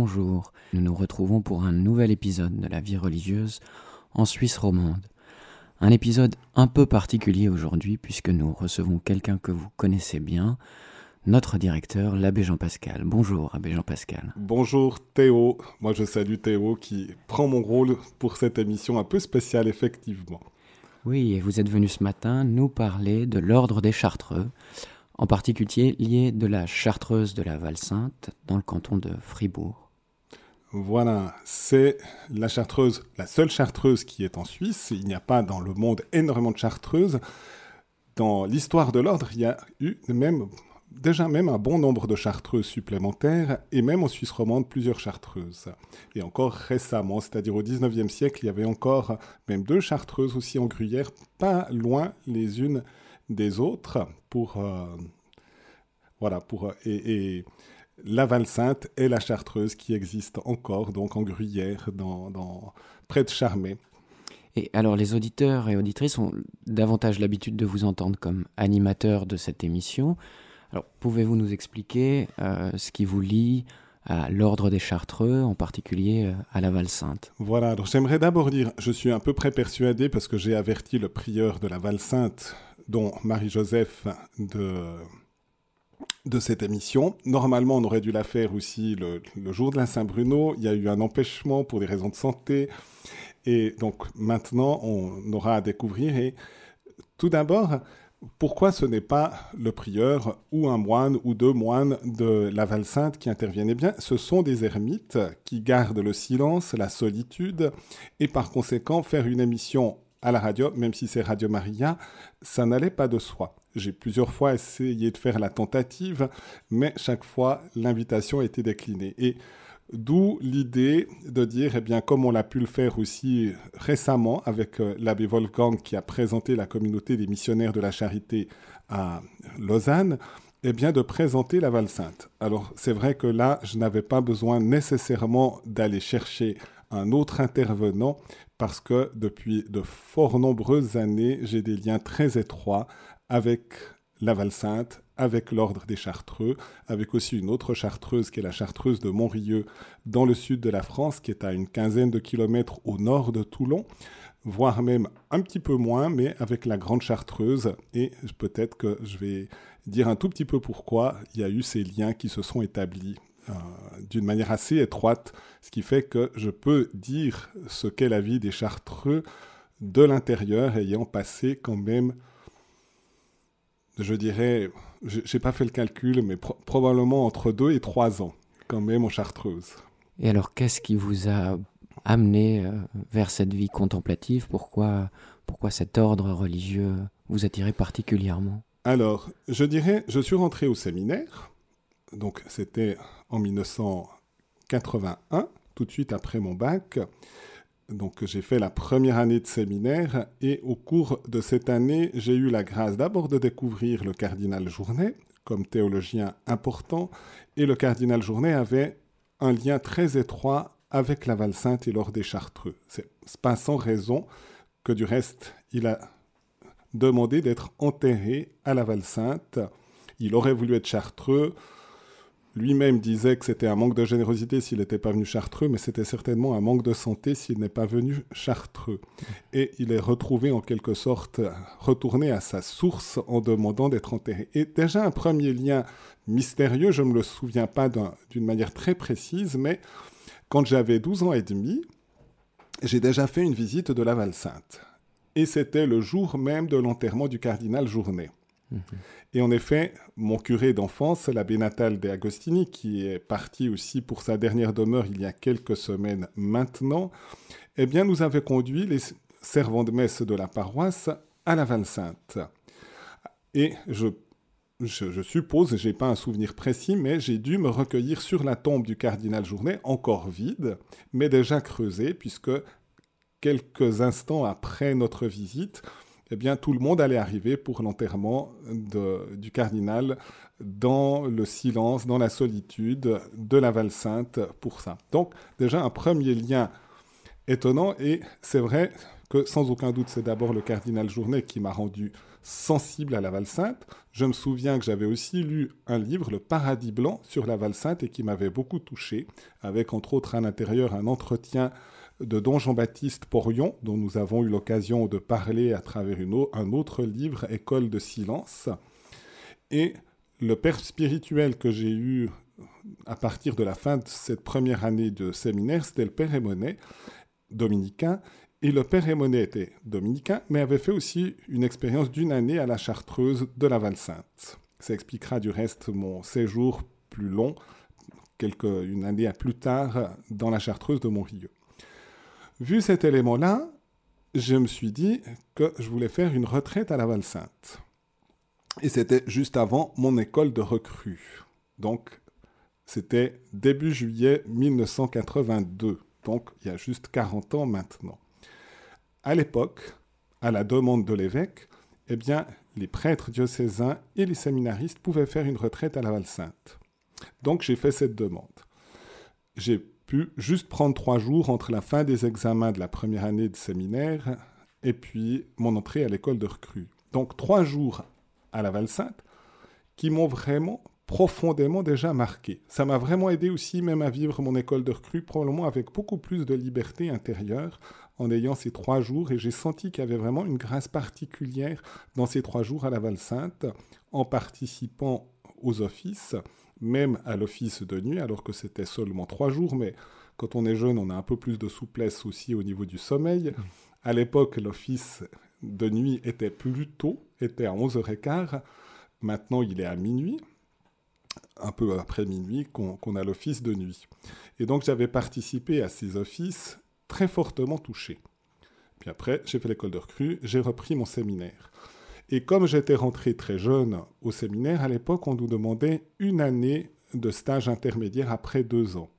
bonjour. Nous nous retrouvons pour un nouvel épisode de la vie religieuse en Suisse romande. Un épisode un peu particulier aujourd'hui puisque nous recevons quelqu'un que vous connaissez bien, notre directeur, l'abbé Jean-Pascal. Bonjour, abbé Jean-Pascal. Bonjour, Théo. Moi, je salue Théo qui prend mon rôle pour cette émission un peu spéciale, effectivement. Oui, et vous êtes venu ce matin nous parler de l'ordre des Chartreux, en particulier lié de la Chartreuse de la Valsainte dans le canton de Fribourg. Voilà, c'est la Chartreuse, la seule Chartreuse qui est en Suisse. Il n'y a pas dans le monde énormément de Chartreuses. Dans l'histoire de l'ordre, il y a eu même un bon nombre de Chartreuses supplémentaires, et même en Suisse romande, plusieurs Chartreuses. Et encore récemment, c'est-à-dire au XIXe siècle, il y avait encore même deux Chartreuses aussi en Gruyère, pas loin les unes des autres et la Valsainte et la Chartreuse qui existent encore donc en Gruyère dans près de Charmé. Et alors les auditeurs et auditrices ont davantage l'habitude de vous entendre comme animateur de cette émission. Alors pouvez-vous nous expliquer ce qui vous lie à l'ordre des Chartreux, en particulier à la Valsainte? Voilà, alors j'aimerais d'abord dire, je suis à peu près persuadé parce que j'ai averti le prieur de la Valsainte, dont Marie-Joseph, de cette émission. Normalement, on aurait dû la faire aussi le jour de la Saint-Bruno. Il y a eu un empêchement pour des raisons de santé. Et donc, maintenant, on aura à découvrir. Et tout d'abord, pourquoi ce n'est pas le prieur ou un moine ou deux moines de la Valsainte qui interviennent ? Eh bien, ce sont des ermites qui gardent le silence, la solitude. Et par conséquent, faire une émission à la radio, même si c'est Radio Maria, ça n'allait pas de soi. J'ai plusieurs fois essayé de faire la tentative, mais chaque fois, l'invitation a été déclinée. Et d'où l'idée de dire, eh bien, comme on l'a pu le faire aussi récemment avec l'abbé Wolfgang qui a présenté la communauté des missionnaires de la charité à Lausanne, eh bien, de présenter la Valsainte. Alors, c'est vrai que là, je n'avais pas besoin nécessairement d'aller chercher un autre intervenant, parce que depuis de fort nombreuses années, j'ai des liens très étroits avec la Valsainte, avec l'ordre des Chartreux, avec aussi une autre Chartreuse qui est la Chartreuse de Montrieux dans le sud de la France, qui est à une 15 kilomètres au nord de Toulon, voire même un petit peu moins, mais avec la Grande Chartreuse. Et peut-être que je vais dire un tout petit peu pourquoi il y a eu ces liens qui se sont établis d'une manière assez étroite, ce qui fait que je peux dire ce qu'est la vie des Chartreux de l'intérieur, ayant passé quand même, je dirais, j'ai pas fait le calcul, mais probablement entre 2 et 3 ans, quand même, en Chartreuse. Et alors, qu'est-ce qui vous a amené vers cette vie contemplative ? Pourquoi cet ordre religieux vous attirait particulièrement ? Alors, je dirais, je suis rentré au séminaire. Donc, c'était en 1981, tout de suite après mon bac. Donc, j'ai fait la première année de séminaire et au cours de cette année, j'ai eu la grâce d'abord de découvrir le cardinal Journet comme théologien important. Et le cardinal Journet avait un lien très étroit avec la Valsainte et l'ordre des Chartreux. C'est pas sans raison que, du reste, il a demandé d'être enterré à la Valsainte. Il aurait voulu être chartreux. Lui-même disait que c'était un manque de générosité s'il n'était pas venu chartreux, mais c'était certainement un manque de santé s'il n'est pas venu chartreux. Et il est retrouvé en quelque sorte retourné à sa source en demandant d'être enterré. Et déjà un premier lien mystérieux, je ne me le souviens pas d'une manière très précise, mais quand j'avais 12 ans et demi, j'ai déjà fait une visite de la Valsainte. Et c'était le jour même de l'enterrement du cardinal Journet. Et en effet, mon curé d'enfance, l'abbé Natal de Agostini, qui est parti aussi pour sa dernière demeure il y a quelques semaines maintenant, eh bien, nous avait conduit, les servants de messe de la paroisse, à la Valsainte. Et je suppose, je n'ai pas un souvenir précis, mais j'ai dû me recueillir sur la tombe du cardinal Journet, encore vide, mais déjà creusée, puisque quelques instants après notre visite, eh bien, tout le monde allait arriver pour l'enterrement du cardinal dans le silence, dans la solitude de la Valsainte pour ça. Donc, déjà, un premier lien étonnant, et c'est vrai que sans aucun doute, c'est d'abord le cardinal Journet qui m'a rendu sensible à la Valsainte. Je me souviens que j'avais aussi lu un livre, Le Paradis Blanc, sur la Valsainte et qui m'avait beaucoup touché, avec entre autres à l'intérieur un entretien de Don Jean-Baptiste Porion, dont nous avons eu l'occasion de parler à travers un autre livre, École de silence. Et le père spirituel que j'ai eu à partir de la fin de cette première année de séminaire, c'était le père Émonet, dominicain. Et le père Émonet était dominicain, mais avait fait aussi une expérience d'une année à la Chartreuse de la Valsainte. Ça expliquera du reste mon séjour plus long, une année plus tard, dans la Chartreuse de Montrieux. Vu cet élément-là, je me suis dit que je voulais faire une retraite à la Valsainte. Et c'était juste avant mon école de recrue. Donc, c'était début juillet 1982. Donc, il y a juste 40 ans maintenant. À l'époque, à la demande de l'évêque, les prêtres diocésains et les séminaristes pouvaient faire une retraite à la Valsainte. Donc j'ai fait cette demande. J'ai pu juste prendre 3 jours entre la fin des examens de la première année de séminaire et puis mon entrée à l'école de recrue. Donc 3 jours à la Valsainte qui m'ont vraiment profondément déjà marqué. Ça m'a vraiment aidé aussi même à vivre mon école de recrue, probablement avec beaucoup plus de liberté intérieure en ayant ces 3 jours, et j'ai senti qu'il y avait vraiment une grâce particulière dans ces 3 jours à la Valsainte, en participant aux offices, même à l'office de nuit, alors que c'était seulement 3 jours, mais quand on est jeune, on a un peu plus de souplesse aussi au niveau du sommeil. À l'époque, l'office de nuit était plus tôt, était à 11h15, maintenant il est à minuit. Un peu après minuit, qu'on a l'office de nuit. Et donc, j'avais participé à ces offices très fortement touché. Puis après, j'ai fait l'école de recrue, j'ai repris mon séminaire. Et comme j'étais rentré très jeune au séminaire, à l'époque, on nous demandait une année de stage intermédiaire après 2 ans.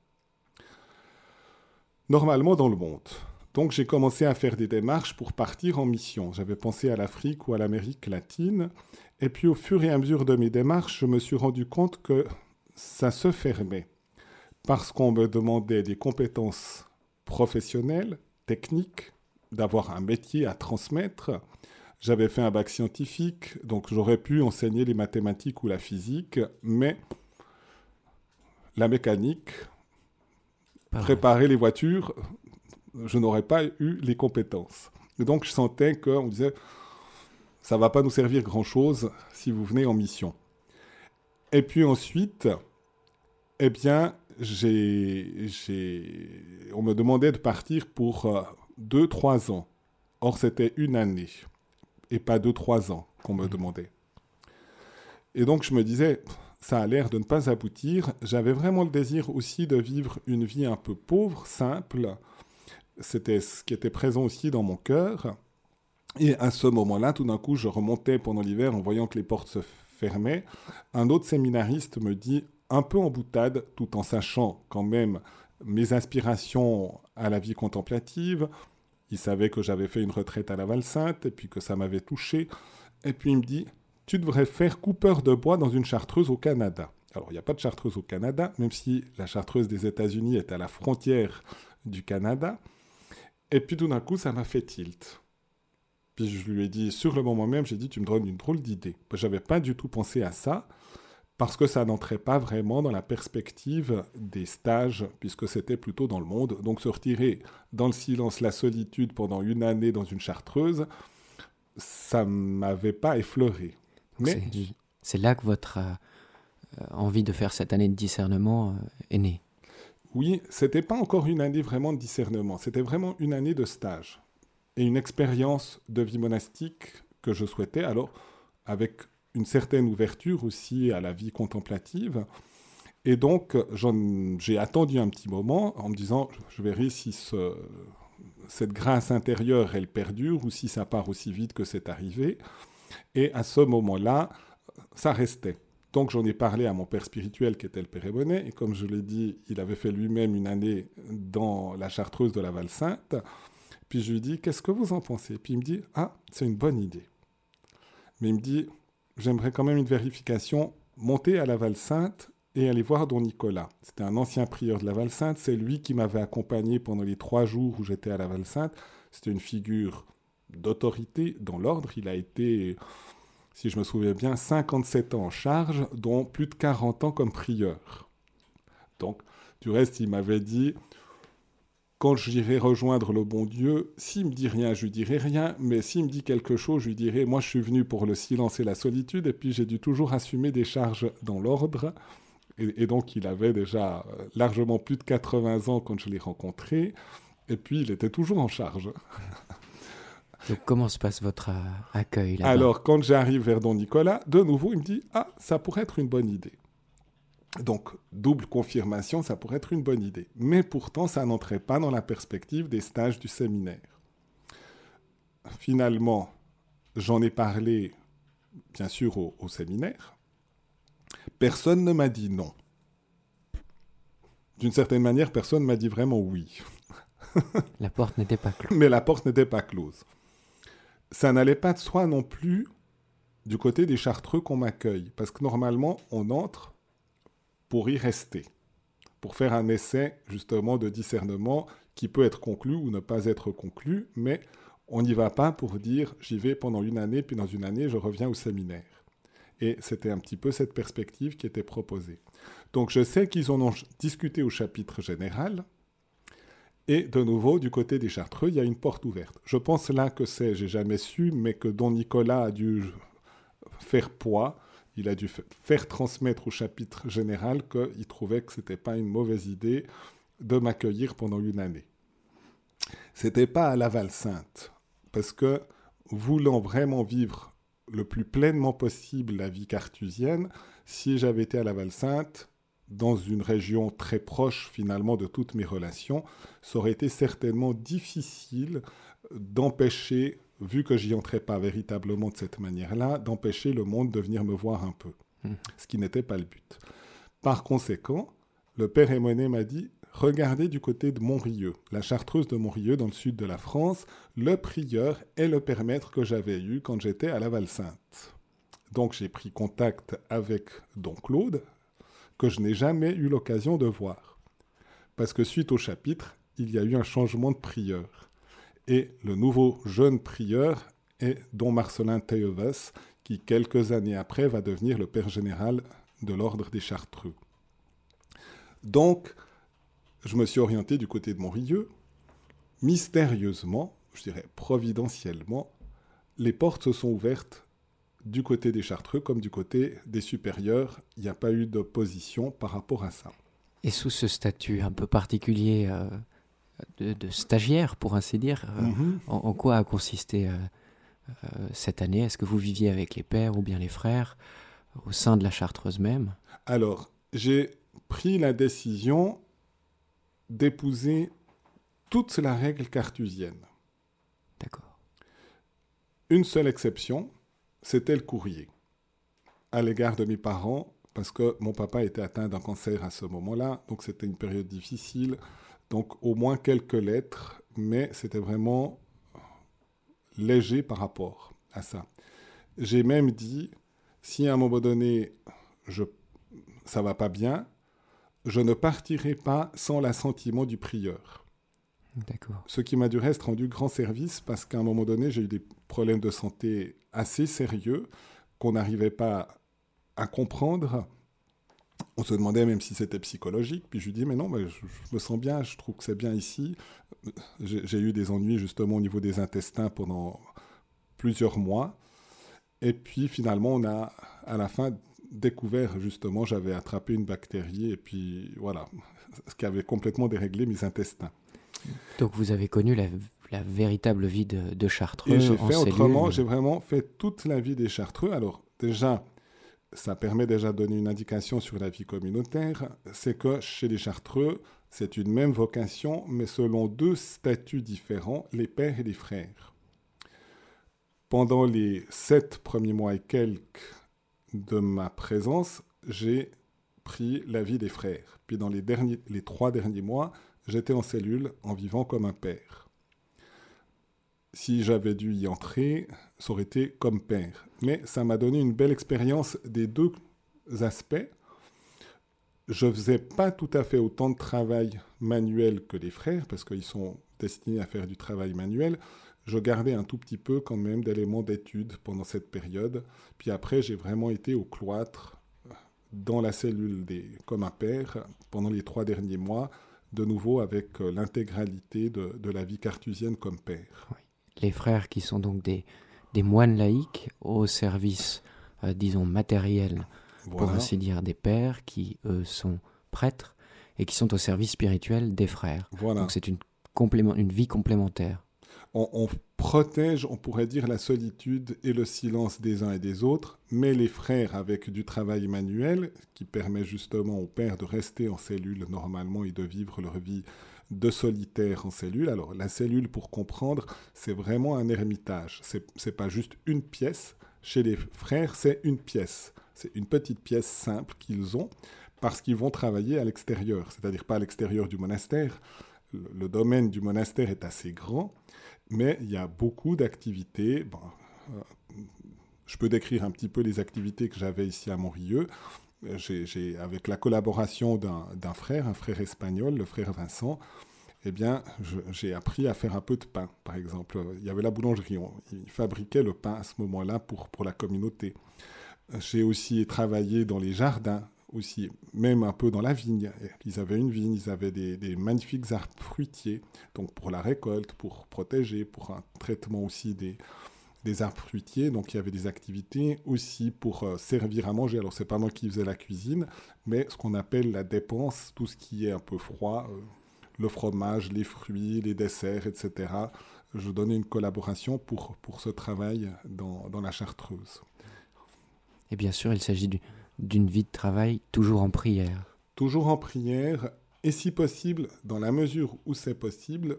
Normalement, dans le monde. Donc, j'ai commencé à faire des démarches pour partir en mission. J'avais pensé à l'Afrique ou à l'Amérique latine. Et puis, au fur et à mesure de mes démarches, je me suis rendu compte que ça se fermait. Parce qu'on me demandait des compétences professionnelles, techniques, d'avoir un métier à transmettre. J'avais fait un bac scientifique, donc j'aurais pu enseigner les mathématiques ou la physique, mais la mécanique, préparer les voitures, je n'aurais pas eu les compétences. Et donc, je sentais qu'on disait « ça ne va pas nous servir grand-chose si vous venez en mission ». Et puis ensuite, on me demandait de partir pour 2-3 ans. Or, c'était une année et pas 2-3 ans qu'on me demandait. Et donc, je me disais « ça a l'air de ne pas aboutir ». J'avais vraiment le désir aussi de vivre une vie un peu pauvre, simple. C'était ce qui était présent aussi dans mon cœur. Et à ce moment-là, tout d'un coup, je remontais pendant l'hiver en voyant que les portes se fermaient. Un autre séminariste me dit, un peu en boutade, tout en sachant quand même mes aspirations à la vie contemplative. Il savait que j'avais fait une retraite à la Valsainte et puis que ça m'avait touché. Et puis il me dit, tu devrais faire coupeur de bois dans une chartreuse au Canada. Alors, il n'y a pas de chartreuse au Canada, même si la chartreuse des États-Unis est à la frontière du Canada. Et puis tout d'un coup, ça m'a fait tilt. Puis je lui ai dit, sur le moment même, j'ai dit, tu me donnes une drôle d'idée. Je n'avais pas du tout pensé à ça, parce que ça n'entrait pas vraiment dans la perspective des stages, puisque c'était plutôt dans le monde. Donc se retirer dans le silence, la solitude pendant une année dans une chartreuse, ça ne m'avait pas effleuré. Mais c'est là que votre envie de faire cette année de discernement est née. Oui, c'était pas encore une année vraiment de discernement, c'était vraiment une année de stage et une expérience de vie monastique que je souhaitais, alors avec une certaine ouverture aussi à la vie contemplative. Et donc, j'ai attendu un petit moment en me disant, je verrai si cette grâce intérieure, elle perdure ou si ça part aussi vite que c'est arrivé. Et à ce moment-là, ça restait. Donc, j'en ai parlé à mon père spirituel qui était le père Émonet, et comme je l'ai dit, il avait fait lui-même une année dans la Chartreuse de la Valsainte. Puis je lui ai dit, qu'est-ce que vous en pensez? Puis il me dit, ah, c'est une bonne idée. Mais il me dit, j'aimerais quand même une vérification, monter à la Valsainte et aller voir Dom Nicolas. C'était un ancien prieur de la Valsainte. C'est lui qui m'avait accompagné pendant les 3 jours où j'étais à la Valsainte. C'était une figure d'autorité dans l'ordre. Il a été, si je me souviens bien, 57 ans en charge, dont plus de 40 ans comme prieur. Donc, du reste, il m'avait dit... Quand j'irai rejoindre le bon Dieu, s'il me dit rien, je lui dirai rien, mais s'il me dit quelque chose, je lui dirai « Moi, je suis venu pour le silence et la solitude, et puis j'ai dû toujours assumer des charges dans l'ordre. » Et donc, il avait déjà largement plus de 80 ans quand je l'ai rencontré, et puis il était toujours en charge. Donc, comment se passe votre accueil là-bas ? Alors, quand j'arrive vers Dom Nicolas, de nouveau, il me dit « Ah, ça pourrait être une bonne idée. » Donc, double confirmation, ça pourrait être une bonne idée. Mais pourtant, ça n'entrait pas dans la perspective des stages du séminaire. Finalement, j'en ai parlé, bien sûr, au séminaire. Personne ne m'a dit non. D'une certaine manière, personne ne m'a dit vraiment oui. La porte n'était pas close. Mais la porte n'était pas close. Ça n'allait pas de soi non plus du côté des Chartreux qu'on m'accueille. Parce que normalement, on entre... pour y rester, pour faire un essai justement de discernement qui peut être conclu ou ne pas être conclu, mais on n'y va pas pour dire « j'y vais pendant une année, puis dans une année, je reviens au séminaire ». Et c'était un petit peu cette perspective qui était proposée. Donc je sais qu'ils en ont discuté au chapitre général, et de nouveau, du côté des Chartreux, il y a une porte ouverte. Je pense là que c'est, j'ai jamais su, mais que Dom Nicolas a dû faire poids. Il a dû faire transmettre au chapitre général qu'il trouvait que ce n'était pas une mauvaise idée de m'accueillir pendant une année. Ce n'était pas à la Valsainte, parce que voulant vraiment vivre le plus pleinement possible la vie cartusienne, si j'avais été à la Valsainte, dans une région très proche finalement de toutes mes relations, ça aurait été certainement difficile d'empêcher... vu que j'y entrais pas véritablement de cette manière-là, d'empêcher le monde de venir me voir un peu, ce qui n'était pas le but. Par conséquent, le père Émonet m'a dit « Regardez du côté de Montrieux, la Chartreuse de Montrieux dans le sud de la France, le prieur est le père maître que j'avais eu quand j'étais à la Valsainte. » Donc j'ai pris contact avec Dom Claude, que je n'ai jamais eu l'occasion de voir. Parce que suite au chapitre, il y a eu un changement de prieur. Et le nouveau jeune prieur est Dom Marcelin Taillevas, qui, quelques années après, va devenir le père général de l'ordre des Chartreux. Donc, je me suis orienté du côté de Montrieux. Mystérieusement, je dirais providentiellement, les portes se sont ouvertes du côté des Chartreux comme du côté des supérieurs. Il n'y a pas eu d'opposition par rapport à ça. Et sous ce statut un peu particulier... De stagiaire, pour ainsi dire, en quoi a consisté cette année ? Est-ce que vous viviez avec les pères ou bien les frères au sein de la Chartreuse même ? Alors, j'ai pris la décision d'épouser toute la règle cartusienne. D'accord. Une seule exception, c'était le courrier à l'égard de mes parents, parce que mon papa était atteint d'un cancer à ce moment-là, donc c'était une période difficile. Donc, au moins quelques lettres, mais c'était vraiment léger par rapport à ça. J'ai même dit, si à un moment donné, ça ne va pas bien, je ne partirai pas sans l'assentiment du prieur. D'accord. Ce qui m'a du reste rendu grand service, parce qu'à un moment donné, j'ai eu des problèmes de santé assez sérieux, qu'on n'arrivait pas à comprendre. On se demandait même si c'était psychologique, puis je lui dis « mais non, mais je me sens bien, je trouve que c'est bien ici ». J'ai eu des ennuis justement au niveau des intestins pendant plusieurs mois. Et puis finalement, on a à la fin découvert justement, j'avais attrapé une bactérie, et puis voilà, ce qui avait complètement déréglé mes intestins. Donc vous avez connu la véritable vie de Chartreux en cellule. Et j'ai fait autrement, j'ai vraiment fait toute la vie des Chartreux. Alors déjà... ça permet déjà de donner une indication sur la vie communautaire, c'est que chez les Chartreux, c'est une même vocation, mais selon 2 statuts différents, les pères et les frères. Pendant les 7 premiers mois et quelques de ma présence, j'ai pris la vie des frères. Puis dans les 3 derniers mois, j'étais en cellule en vivant comme un père. Si j'avais dû y entrer, ça aurait été comme père. Mais ça m'a donné une belle expérience des 2 aspects. Je ne faisais pas tout à fait autant de travail manuel que les frères, parce qu'ils sont destinés à faire du travail manuel. Je gardais un tout petit peu quand même d'éléments d'études pendant cette période. Puis après, j'ai vraiment été au cloître, dans la cellule comme un père, pendant les 3 derniers mois, de nouveau avec l'intégralité de la vie cartusienne comme père. Oui. Les frères qui sont donc des moines laïcs au service, disons, matériel, voilà, pour ainsi dire, des pères qui, eux, sont prêtres et qui sont au service spirituel des frères. Voilà. Donc c'est une vie complémentaire. On protège, on pourrait dire, la solitude et le silence des uns et des autres, mais les frères, avec du travail manuel, qui permet justement aux pères de rester en cellule normalement et de vivre leur vie de solitaire en cellule. Alors la cellule, pour comprendre, c'est vraiment un ermitage. C'est pas juste une pièce. Chez les frères, c'est une pièce. C'est une petite pièce simple qu'ils ont parce qu'ils vont travailler à l'extérieur, c'est-à-dire pas à l'extérieur du monastère. Le domaine du monastère est assez grand, mais il y a beaucoup d'activités. Bon, je peux décrire un petit peu les activités que j'avais ici à Montrieux. J'ai, avec la collaboration d'un frère, un frère espagnol, le frère Vincent, eh bien, j'ai appris à faire un peu de pain, par exemple. Il y avait la boulangerie, ils fabriquaient le pain à ce moment-là pour la communauté. J'ai aussi travaillé dans les jardins, aussi, même un peu dans la vigne. Ils avaient une vigne, ils avaient des magnifiques arbres fruitiers, donc pour la récolte, pour protéger, pour un traitement aussi des arbres fruitiers. Donc il y avait des activités aussi pour servir à manger. Alors c'est pas moi qui faisais la cuisine, mais ce qu'on appelle la dépense, tout ce qui est un peu froid, le fromage, les fruits, les desserts, etc. Je donnais une collaboration pour ce travail dans la Chartreuse. Et bien sûr, il s'agit d'une vie de travail toujours en prière. Toujours en prière, et si possible, dans la mesure où c'est possible,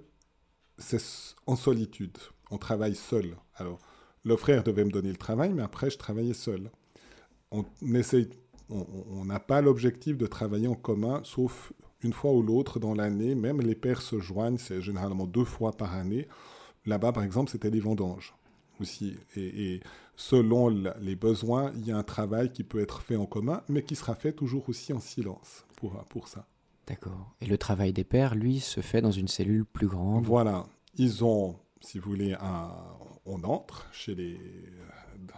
c'est en solitude. On travaille seul. Alors, le frère devait me donner le travail, mais après, je travaillais seul. On n'a pas l'objectif de travailler en commun, sauf une fois ou l'autre dans l'année. Même les pères se joignent, c'est généralement 2 fois par année. Là-bas, par exemple, c'était les vendanges. Aussi. Et selon les besoins, il y a un travail qui peut être fait en commun, mais qui sera fait toujours aussi en silence pour ça. D'accord. Et le travail des pères, lui, se fait dans une cellule plus grande. Voilà. Ils ont, si vous voulez, on entre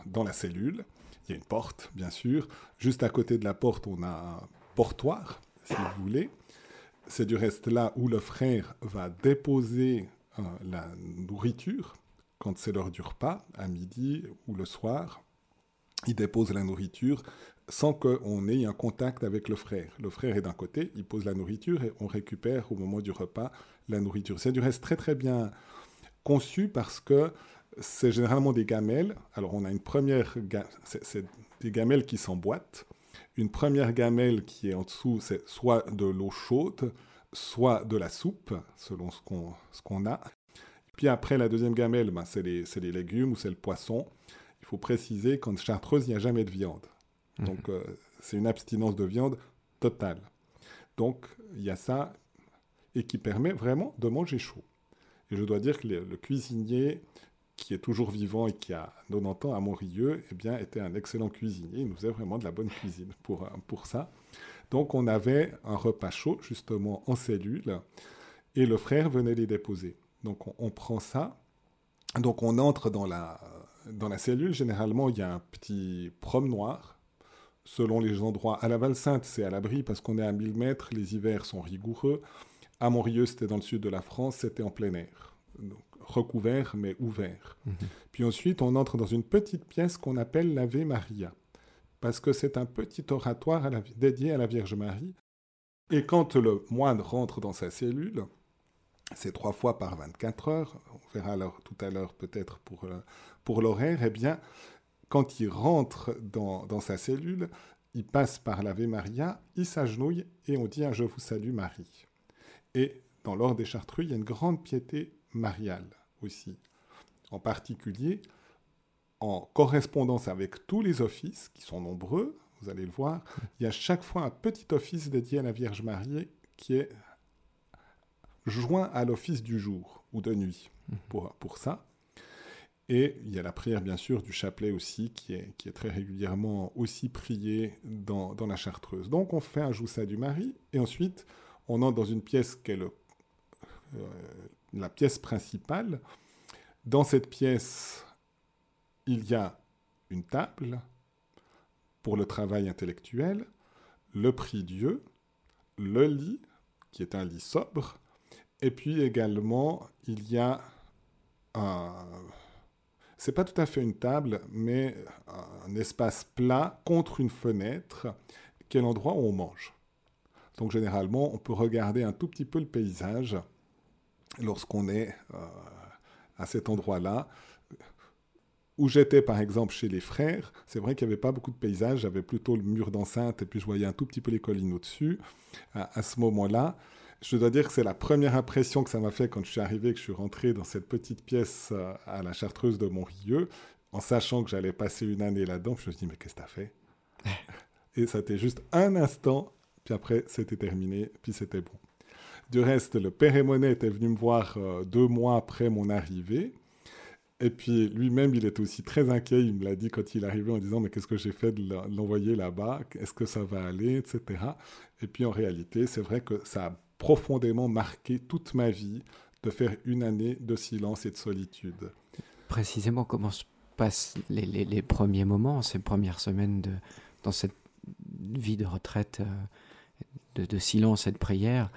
dans la cellule. Il y a une porte, bien sûr. Juste à côté de la porte, on a un portoir, si vous voulez. C'est du reste là où le frère va déposer la nourriture. Quand c'est l'heure du repas, à midi ou le soir, il dépose la nourriture sans qu'on ait un contact avec le frère. Le frère est d'un côté, il pose la nourriture et on récupère au moment du repas la nourriture. C'est du reste très très bien conçu parce que c'est généralement des gamelles. Alors on a une première gamelle, c'est des gamelles qui s'emboîtent. Une première gamelle qui est en dessous, c'est soit de l'eau chaude, soit de la soupe, selon ce qu'on a. Puis après, la deuxième gamelle, c'est les légumes ou c'est le poisson. Il faut préciser qu'en Chartreuse, il n'y a jamais de viande. Donc, c'est une abstinence de viande totale. Donc, il y a ça et qui permet vraiment de manger chaud. Et je dois dire que le cuisinier, qui est toujours vivant et qui a 90 ans à Montrieux, eh bien, était un excellent cuisinier. Il nous faisait vraiment de la bonne cuisine pour ça. Donc, on avait un repas chaud, justement, en cellule. Et le frère venait les déposer. Donc, on prend ça. Donc, on entre dans la cellule. Généralement, il y a un petit promenoir. Selon les endroits, à la Valsainte, c'est à l'abri parce qu'on est à 1000 mètres. Les hivers sont rigoureux. À Montrieux, c'était dans le sud de la France. C'était en plein air. Donc, recouvert, mais ouvert. Puis ensuite, on entre dans une petite pièce qu'on appelle l'Ave Maria. Parce que c'est un petit oratoire dédié à la Vierge Marie. Et quand le moine rentre dans sa cellule... C'est 3 fois par 24 heures, on verra alors, tout à l'heure peut-être pour l'horaire, eh bien, quand il rentre dans sa cellule, il passe par l'Ave Maria, il s'agenouille et on dit « Je vous salue Marie ». Et dans l'ordre des Chartreux, il y a une grande piété mariale aussi. En particulier, en correspondance avec tous les offices, qui sont nombreux, vous allez le voir, il y a chaque fois un petit office dédié à la Vierge Marie qui est... joint à l'office du jour ou de nuit pour ça. Et il y a la prière, bien sûr, du chapelet aussi, qui est très régulièrement aussi priée dans la Chartreuse. Donc, on fait un joussa du Marie, et ensuite, on entre dans une pièce qui est la pièce principale. Dans cette pièce, il y a une table pour le travail intellectuel, le prie-Dieu, le lit, qui est un lit sobre, et puis également, il y a un... C'est pas tout à fait une table, mais un espace plat contre une fenêtre, qui est l'endroit où on mange. Donc généralement, on peut regarder un tout petit peu le paysage lorsqu'on est à cet endroit-là. Où j'étais, par exemple, chez les frères, c'est vrai qu'il n'y avait pas beaucoup de paysages, j'avais plutôt le mur d'enceinte, et puis je voyais un tout petit peu les collines au-dessus. À ce moment-là, je dois dire que c'est la première impression que ça m'a fait quand je suis arrivé, que je suis rentré dans cette petite pièce à la Chartreuse de Montrieux, en sachant que j'allais passer une année là-dedans. Je me suis dit, mais qu'est-ce que t'as fait? Et ça était juste un instant, puis après, c'était terminé, puis c'était bon. Du reste, le père Émonet était venu me voir 2 mois après mon arrivée. Et puis lui-même, il était aussi très inquiet, il me l'a dit quand il est arrivé en disant « mais qu'est-ce que j'ai fait de l'envoyer là-bas ? Est-ce que ça va aller ?» etc. Et puis en réalité, c'est vrai que ça a profondément marqué toute ma vie de faire une année de silence et de solitude. Précisément, comment se passent les premiers moments, ces premières semaines dans cette vie de retraite, de silence et de prière ?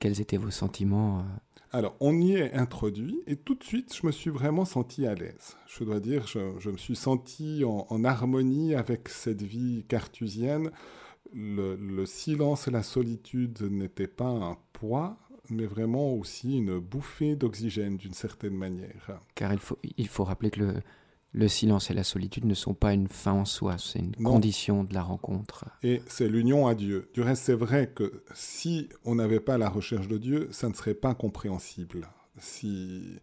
Quels étaient vos sentiments ? Alors, on y est introduit et tout de suite, je me suis vraiment senti à l'aise. Je dois dire, je me suis senti en harmonie avec cette vie cartusienne. Le silence et la solitude n'étaient pas un poids, mais vraiment aussi une bouffée d'oxygène d'une certaine manière. Car il faut rappeler que le silence et la solitude ne sont pas une fin en soi, c'est une condition de la rencontre. Et c'est l'union à Dieu. Du reste, c'est vrai que si on n'avait pas la recherche de Dieu, ça ne serait pas compréhensible. C'est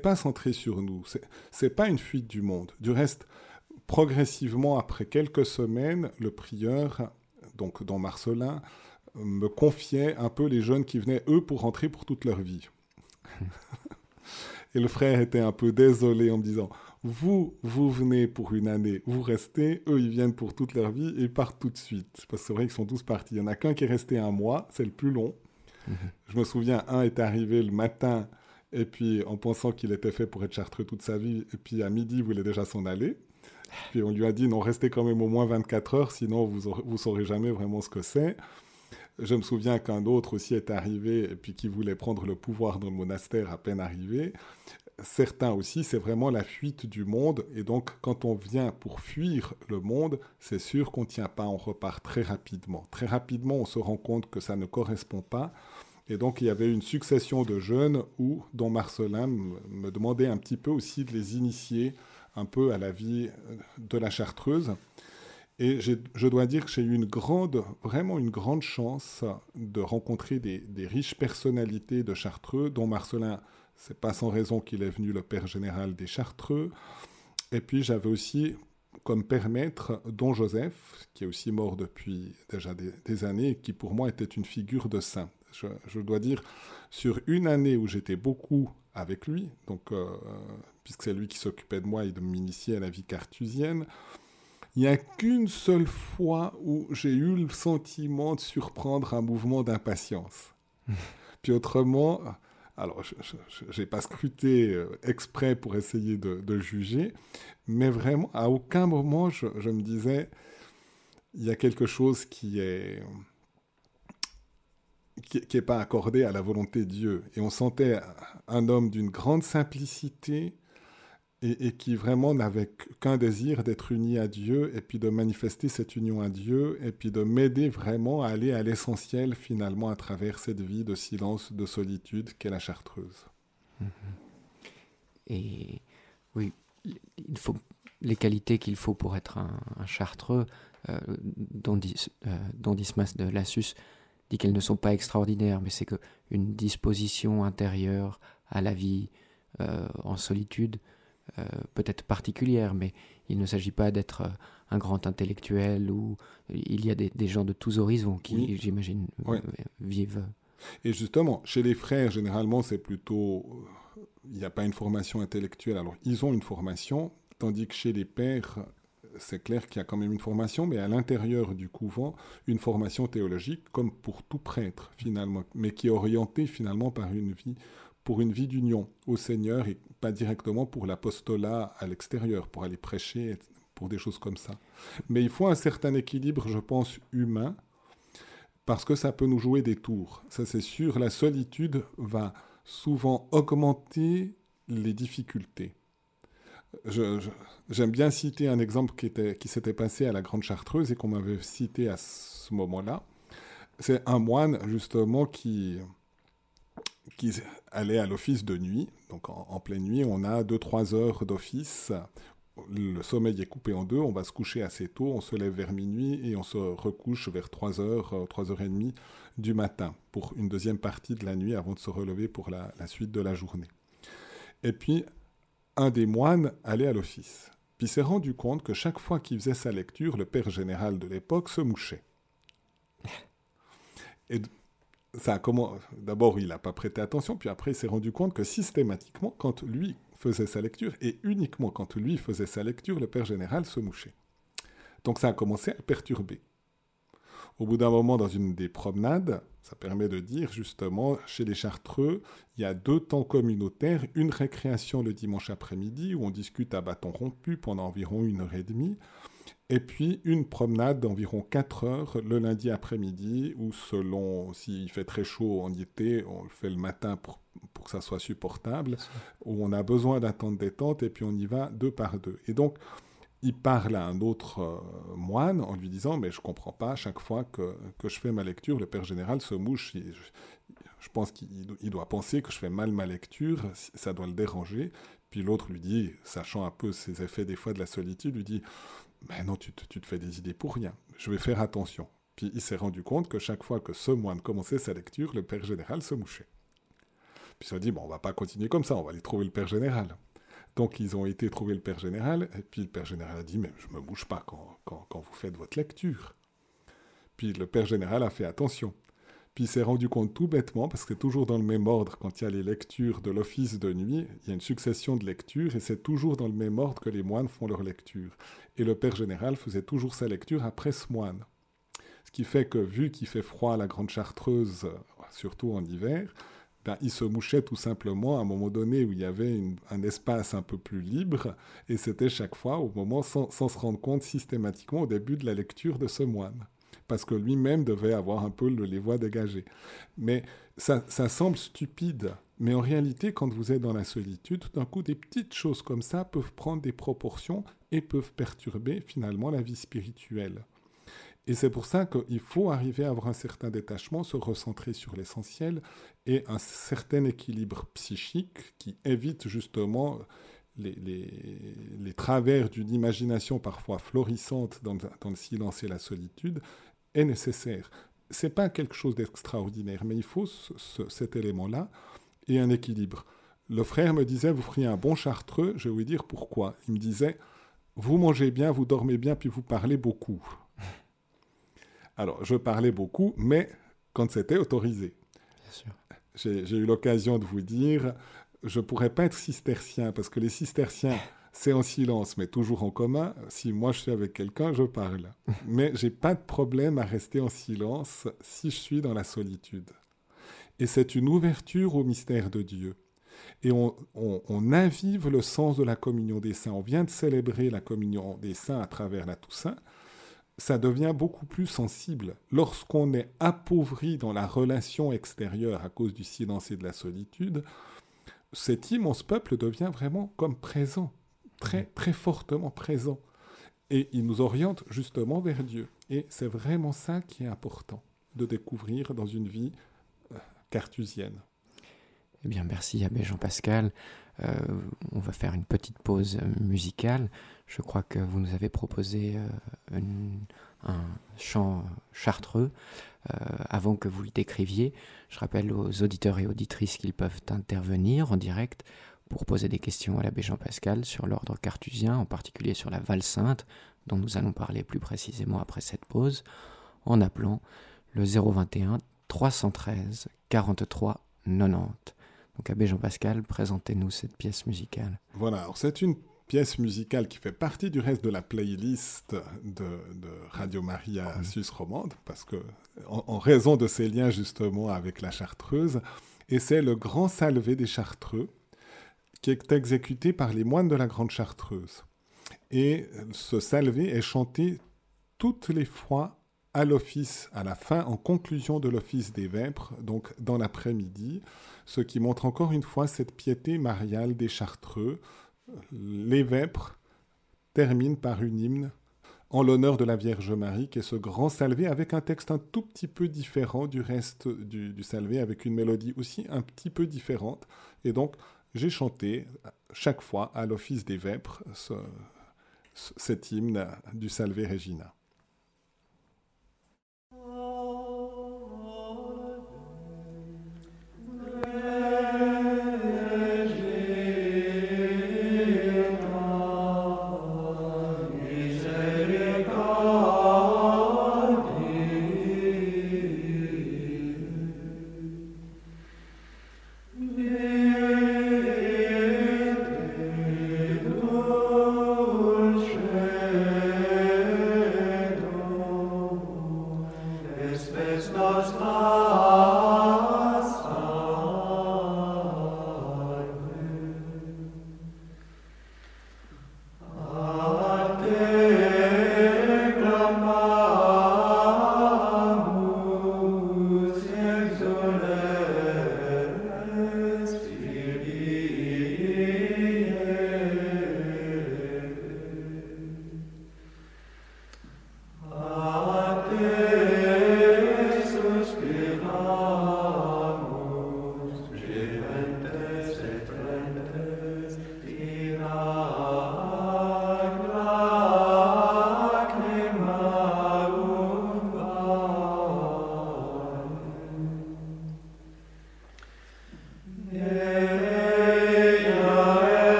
pas centré sur nous, c'est pas une fuite du monde. Du reste, progressivement, après quelques semaines, le prieur, donc Dom Marcelin, me confiait un peu les jeunes qui venaient, eux, pour rentrer pour toute leur vie. Et le frère était un peu désolé en me disant « Vous venez pour une année, vous restez, eux ils viennent pour toute leur vie et ils partent tout de suite. » Parce que c'est vrai qu'ils sont tous partis. Il n'y en a qu'un qui est resté 1 mois, c'est le plus long. Je me souviens, un est arrivé le matin et puis en pensant qu'il était fait pour être chartreux toute sa vie, et puis à midi, il voulait déjà s'en aller. Puis on lui a dit « Non, restez quand même au moins 24 heures, sinon vous saurez jamais vraiment ce que c'est. » Je me souviens qu'un autre aussi est arrivé et puis qui voulait prendre le pouvoir dans le monastère à peine arrivé. Certains aussi, c'est vraiment la fuite du monde. Et donc, quand on vient pour fuir le monde, c'est sûr qu'on ne tient pas, on repart très rapidement. Très rapidement, on se rend compte que ça ne correspond pas. Et donc, il y avait une succession de jeunes où Dom Marcelin me demandait un petit peu aussi de les initier un peu à la vie de la Chartreuse. Et je dois dire que j'ai eu vraiment une grande chance de rencontrer des riches personnalités de Chartreux, dont Marcelin, c'est pas sans raison qu'il est venu le père général des Chartreux. Et puis j'avais aussi comme père maître Dom Joseph, qui est aussi mort depuis déjà des années, et qui pour moi était une figure de saint. Je dois dire, sur une année où j'étais beaucoup avec lui, donc, puisque c'est lui qui s'occupait de moi et de m'initier à la vie cartusienne, il n'y a qu'une seule fois où j'ai eu le sentiment de surprendre un mouvement d'impatience. Puis autrement, alors je n'ai pas scruté exprès pour essayer de juger, mais vraiment, à aucun moment, je me disais, il y a quelque chose qui est pas accordé à la volonté de Dieu. Et on sentait un homme d'une grande simplicité, et qui vraiment n'avait qu'un désir d'être uni à Dieu, et puis de manifester cette union à Dieu, et puis de m'aider vraiment à aller à l'essentiel, finalement, à travers cette vie de silence, de solitude qu'est la Chartreuse. Et oui, il faut les qualités qu'il faut pour être un chartreux, dont Dismas de Lassus dit qu'elles ne sont pas extraordinaires, mais c'est qu'une disposition intérieure à la vie en solitude, peut-être particulière, mais il ne s'agit pas d'être un grand intellectuel où il y a des gens de tous horizons qui, oui, j'imagine, oui, vivent. Et justement, chez les frères, généralement, c'est plutôt il n'y a pas une formation intellectuelle. Alors, ils ont une formation, tandis que chez les pères, c'est clair qu'il y a quand même une formation, mais à l'intérieur du couvent, une formation théologique, comme pour tout prêtre, finalement, mais qui est orientée, finalement, par une vie, pour une vie d'union au Seigneur et pas directement pour l'apostolat à l'extérieur, pour aller prêcher, pour des choses comme ça. Mais il faut un certain équilibre, je pense, humain, parce que ça peut nous jouer des tours. Ça, c'est sûr, la solitude va souvent augmenter les difficultés. J'aime bien citer un exemple qui s'était passé à la Grande Chartreuse et qu'on m'avait cité à ce moment-là. C'est un moine, justement, qui allait à l'office de nuit. Donc, en pleine nuit, on a 2-3 heures d'office. Le sommeil est coupé en deux. On va se coucher assez tôt. On se lève vers minuit et on se recouche vers 3 heures, 3h30 du matin pour une deuxième partie de la nuit avant de se relever pour la suite de la journée. Et puis, un des moines allait à l'office, puis s'est rendu compte que chaque fois qu'il faisait sa lecture, le père général de l'époque se mouchait. Et d'abord, il n'a pas prêté attention, puis après, il s'est rendu compte que systématiquement, quand lui faisait sa lecture, et uniquement quand lui faisait sa lecture, le père général se mouchait. Donc ça a commencé à le perturber. Au bout d'un moment, dans une des promenades, ça permet de dire, justement, chez les Chartreux, il y a 2 temps communautaires, une récréation le dimanche après-midi, où on discute à bâton rompu pendant environ 1h30, et puis une promenade d'environ 4h le lundi après-midi, où selon, s'il fait très chaud en été, on le fait le matin pour que ça soit supportable, où on a besoin d'un temps de détente, et puis on y va 2 par 2. Et donc, il parle à un autre moine en lui disant « Mais je ne comprends pas, à chaque fois que je fais ma lecture, le père général se mouche. Je pense qu'il doit penser que je fais mal ma lecture, ça doit le déranger. » Puis l'autre lui dit, sachant un peu ses effets des fois de la solitude, lui dit « Mais non, tu te fais des idées pour rien, je vais faire attention. » Puis il s'est rendu compte que chaque fois que ce moine commençait sa lecture, le père général se mouchait. Puis il s'est dit « Bon, on ne va pas continuer comme ça, on va aller trouver le père général. » Donc, ils ont été trouver le père général, et puis le père général a dit « Mais je ne me bouge pas quand vous faites votre lecture. » Puis le père général a fait attention. Puis il s'est rendu compte tout bêtement, parce que c'est toujours dans le même ordre, quand il y a les lectures de l'office de nuit, il y a une succession de lectures, et c'est toujours dans le même ordre que les moines font leur lecture. Et le père général faisait toujours sa lecture après ce moine. Ce qui fait que, vu qu'il fait froid à la Grande Chartreuse, surtout en hiver, il se mouchait tout simplement à un moment donné où il y avait un espace un peu plus libre, et c'était chaque fois au moment, sans se rendre compte systématiquement, au début de la lecture de ce moine, parce que lui-même devait avoir un peu les voies dégagées. Mais ça semble stupide, mais en réalité, quand vous êtes dans la solitude, tout d'un coup, des petites choses comme ça peuvent prendre des proportions et peuvent perturber finalement la vie spirituelle. Et c'est pour ça qu'il faut arriver à avoir un certain détachement, se recentrer sur l'essentiel et un certain équilibre psychique qui évite justement les travers d'une imagination parfois florissante dans le silence et la solitude est nécessaire. Ce n'est pas quelque chose d'extraordinaire, mais il faut cet élément-là et un équilibre. Le frère me disait « Vous feriez un bon Chartreux », je vais vous dire pourquoi. Il me disait « Vous mangez bien, vous dormez bien, puis vous parlez beaucoup ». Alors, je parlais beaucoup, mais quand c'était autorisé. Bien sûr. J'ai eu l'occasion de vous dire, je ne pourrais pas être cistercien, parce que les cisterciens, c'est en silence, mais toujours en commun. Si moi, je suis avec quelqu'un, je parle. Mais je n'ai pas de problème à rester en silence si je suis dans la solitude. Et c'est une ouverture au mystère de Dieu. Et on avive le sens de la communion des saints. On vient de célébrer la communion des saints à travers la Toussaint. Ça devient beaucoup plus sensible. Lorsqu'on est appauvri dans la relation extérieure à cause du silence et de la solitude, cet immense peuple devient vraiment comme présent, très, très fortement présent. Et il nous oriente justement vers Dieu. Et c'est vraiment ça qui est important de découvrir dans une vie carthusienne. Eh bien, merci Abbé Jean-Pascal. On va faire une petite pause musicale. Je crois que vous nous avez proposé un chant chartreux avant que vous le décriviez. Je rappelle aux auditeurs et auditrices qu'ils peuvent intervenir en direct pour poser des questions à l'abbé Jean-Pascal sur l'ordre carthusien, en particulier sur la Valsainte, dont nous allons parler plus précisément après cette pause, en appelant le 021 313 43 90. Donc abbé Jean-Pascal, présentez-nous cette pièce musicale. Voilà, alors c'est une pièce musicale qui fait partie du reste de la playlist de Radio Maria Suisse Romande, parce que, en raison de ses liens justement avec la Chartreuse, et c'est le Grand Salvé des Chartreux, qui est exécuté par les moines de la Grande Chartreuse. Et ce Salvé est chanté toutes les fois à l'office, à la fin, en conclusion de l'office des Vêpres, donc dans l'après-midi, ce qui montre encore une fois cette piété mariale des Chartreux. Les Vêpres terminent par une hymne en l'honneur de la Vierge Marie, qui est ce grand Salvé, avec un texte un tout petit peu différent du reste du Salvé, avec une mélodie aussi un petit peu différente. Et donc, j'ai chanté chaque fois à l'office des Vêpres cet hymne du Salvé Regina.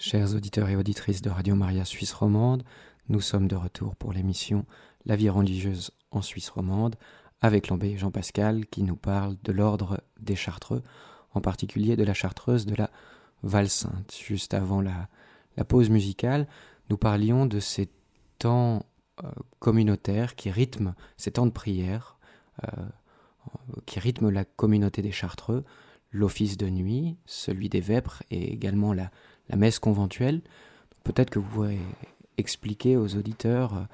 Chers auditeurs et auditrices de Radio Maria Suisse Romande, nous sommes de retour pour l'émission La vie religieuse en Suisse Romande avec l'abbé Jean-Pascal qui nous parle de l'ordre des Chartreux, en particulier de la Chartreuse de la Valsainte. Juste avant la pause musicale, nous parlions de ces temps communautaires qui rythment ces temps de prière, qui rythment la communauté des Chartreux, l'office de nuit, celui des Vêpres et également la messe conventuelle. Peut-être que vous pourrez expliquer aux auditeurs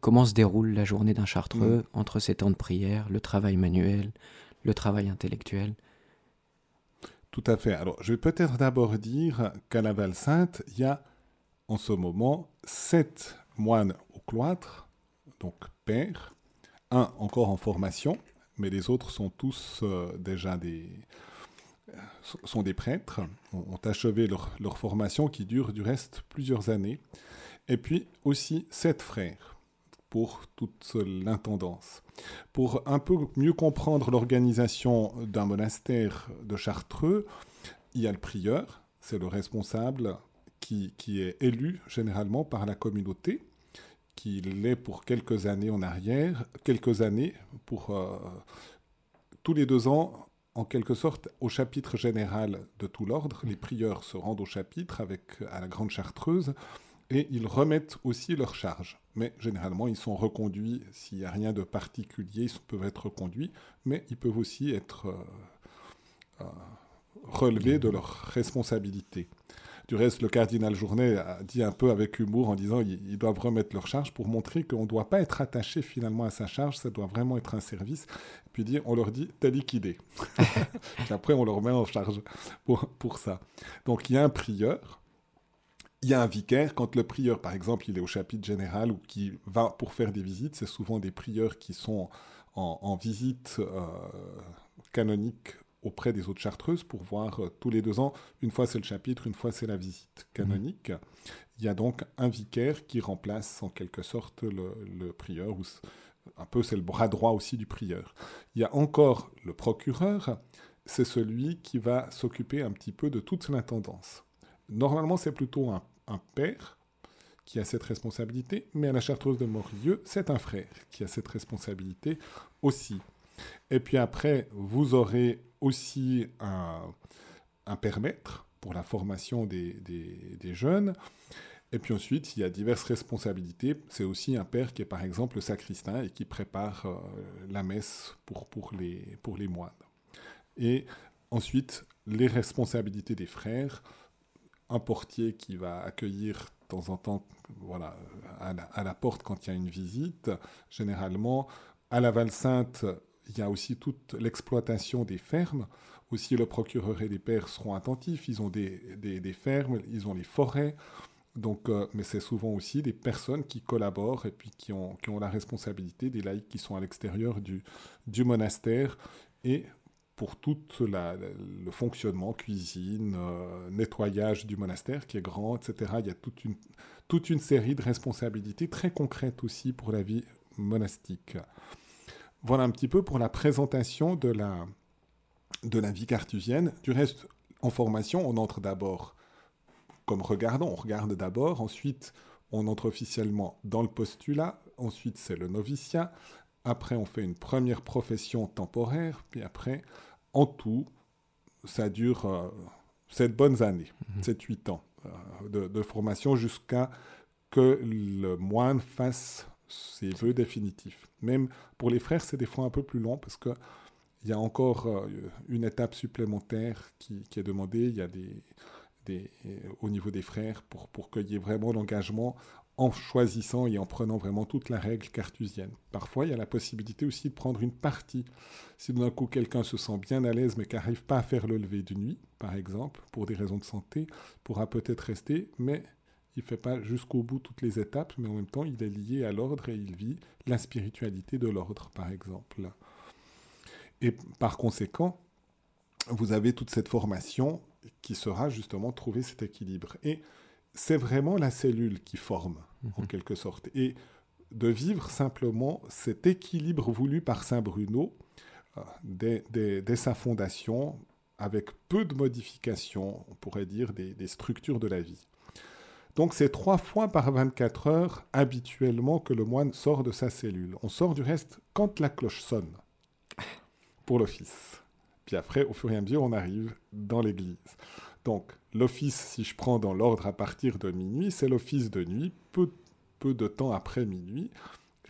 comment se déroule la journée d'un Chartreux entre ces temps de prière, le travail manuel, le travail intellectuel. Tout à fait. Alors, je vais peut-être d'abord dire qu'à la Valsainte, il y a en ce moment 7 moines au cloître, donc pères, un encore en formation, mais les autres sont tous déjà des sont des prêtres, ont achevé leur formation qui dure du reste plusieurs années, et puis aussi 7 frères pour toute l'intendance. Pour un peu mieux comprendre l'organisation d'un monastère de Chartreux, il y a le prieur, c'est le responsable qui est élu généralement par la communauté, qui l'est pour quelques années en arrière, quelques années pour tous les 2 ans, en quelque sorte, au chapitre général de tout l'ordre. Les prieurs se rendent au chapitre à la Grande Chartreuse et ils remettent aussi leurs charges. Mais généralement, ils sont reconduits. S'il n'y a rien de particulier, ils peuvent être reconduits, mais ils peuvent aussi être relevés de leurs responsabilités. Du reste, le cardinal Journet a dit un peu avec humour en disant qu'ils doivent remettre leur charge pour montrer qu'on ne doit pas être attaché finalement à sa charge, ça doit vraiment être un service. Et puis on leur dit « t'as liquidé ». Puis après, on leur met en charge pour ça. Donc, il y a un prieur, il y a un vicaire. Quand le prieur, par exemple, il est au chapitre général ou qui va pour faire des visites, c'est souvent des prieurs qui sont en visite canonique auprès des autres chartreuses pour voir tous les 2 ans, une fois c'est le chapitre, une fois c'est la visite canonique. Il y a donc un vicaire qui remplace en quelque sorte le prieur, ou un peu c'est le bras droit aussi du prieur. Il y a encore le procureur, c'est celui qui va s'occuper un petit peu de toute l'intendance. Normalement c'est plutôt un père qui a cette responsabilité, mais à la Chartreuse de Montrieux, c'est un frère qui a cette responsabilité aussi. Et puis après, vous aurez aussi un père-maître pour la formation des jeunes. Et puis ensuite, il y a diverses responsabilités. C'est aussi un père qui est par exemple le sacristain et qui prépare la messe pour les moines. Et ensuite, les responsabilités des frères. Un portier qui va accueillir de temps en temps voilà, à la porte quand il y a une visite. Généralement, à la Valsainte, il y a aussi toute l'exploitation des fermes. Aussi, le procureur et les pairs seront attentifs. Ils ont des fermes, ils ont les forêts. Donc, mais c'est souvent aussi des personnes qui collaborent et puis qui ont la responsabilité, des laïcs qui sont à l'extérieur du monastère. Et pour tout le fonctionnement, cuisine, nettoyage du monastère qui est grand, etc., il y a toute une série de responsabilités très concrètes aussi pour la vie monastique. Voilà un petit peu pour la présentation de la vie carthusienne. Du reste, en formation, on entre d'abord comme regardant, on regarde d'abord, ensuite on entre officiellement dans le postulat, ensuite c'est le noviciat, après on fait une première profession temporaire, puis après, en tout, ça dure 7 bonnes années, 7-8 ans de formation jusqu'à que le moine fasse ses vœux définitifs. Même pour les frères, c'est des fois un peu plus long parce qu'il y a encore une étape supplémentaire qui est demandée. Il y a au niveau des frères pour qu'il y ait vraiment l'engagement en choisissant et en prenant vraiment toute la règle carthusienne. Parfois, il y a la possibilité aussi de prendre une partie. Si d'un coup, quelqu'un se sent bien à l'aise mais qui n'arrive pas à faire le lever de nuit, par exemple, pour des raisons de santé, pourra peut-être rester, mais il ne fait pas jusqu'au bout toutes les étapes, mais en même temps, il est lié à l'ordre et il vit la spiritualité de l'ordre, par exemple. Et par conséquent, vous avez toute cette formation qui sera justement trouver cet équilibre. Et c'est vraiment la cellule qui forme, en quelque sorte. Et de vivre simplement cet équilibre voulu par Saint-Bruno dès sa fondation, avec peu de modifications, on pourrait dire, des structures de la vie. Donc, c'est 3 fois par 24 heures, habituellement, que le moine sort de sa cellule. On sort du reste quand la cloche sonne, pour l'office. Puis après, au fur et à mesure, on arrive dans l'église. Donc, l'office, si je prends dans l'ordre à partir de minuit, c'est l'office de nuit. Peu de temps après minuit,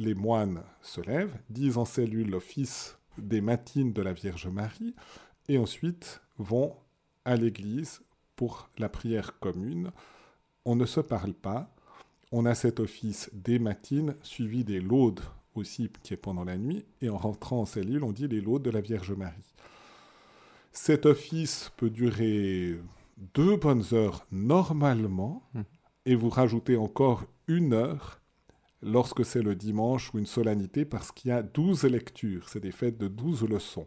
les moines se lèvent, disent en cellule l'office des matines de la Vierge Marie, et ensuite vont à l'église pour la prière commune. On ne se parle pas, on a cet office des matines, suivi des laudes aussi, qui est pendant la nuit, et en rentrant en cellule, on dit les laudes de la Vierge Marie. Cet office peut durer 2 bonnes heures normalement, et vous rajoutez encore 1 heure lorsque c'est le dimanche ou une solennité, parce qu'il y a 12 lectures, c'est des fêtes de 12 leçons.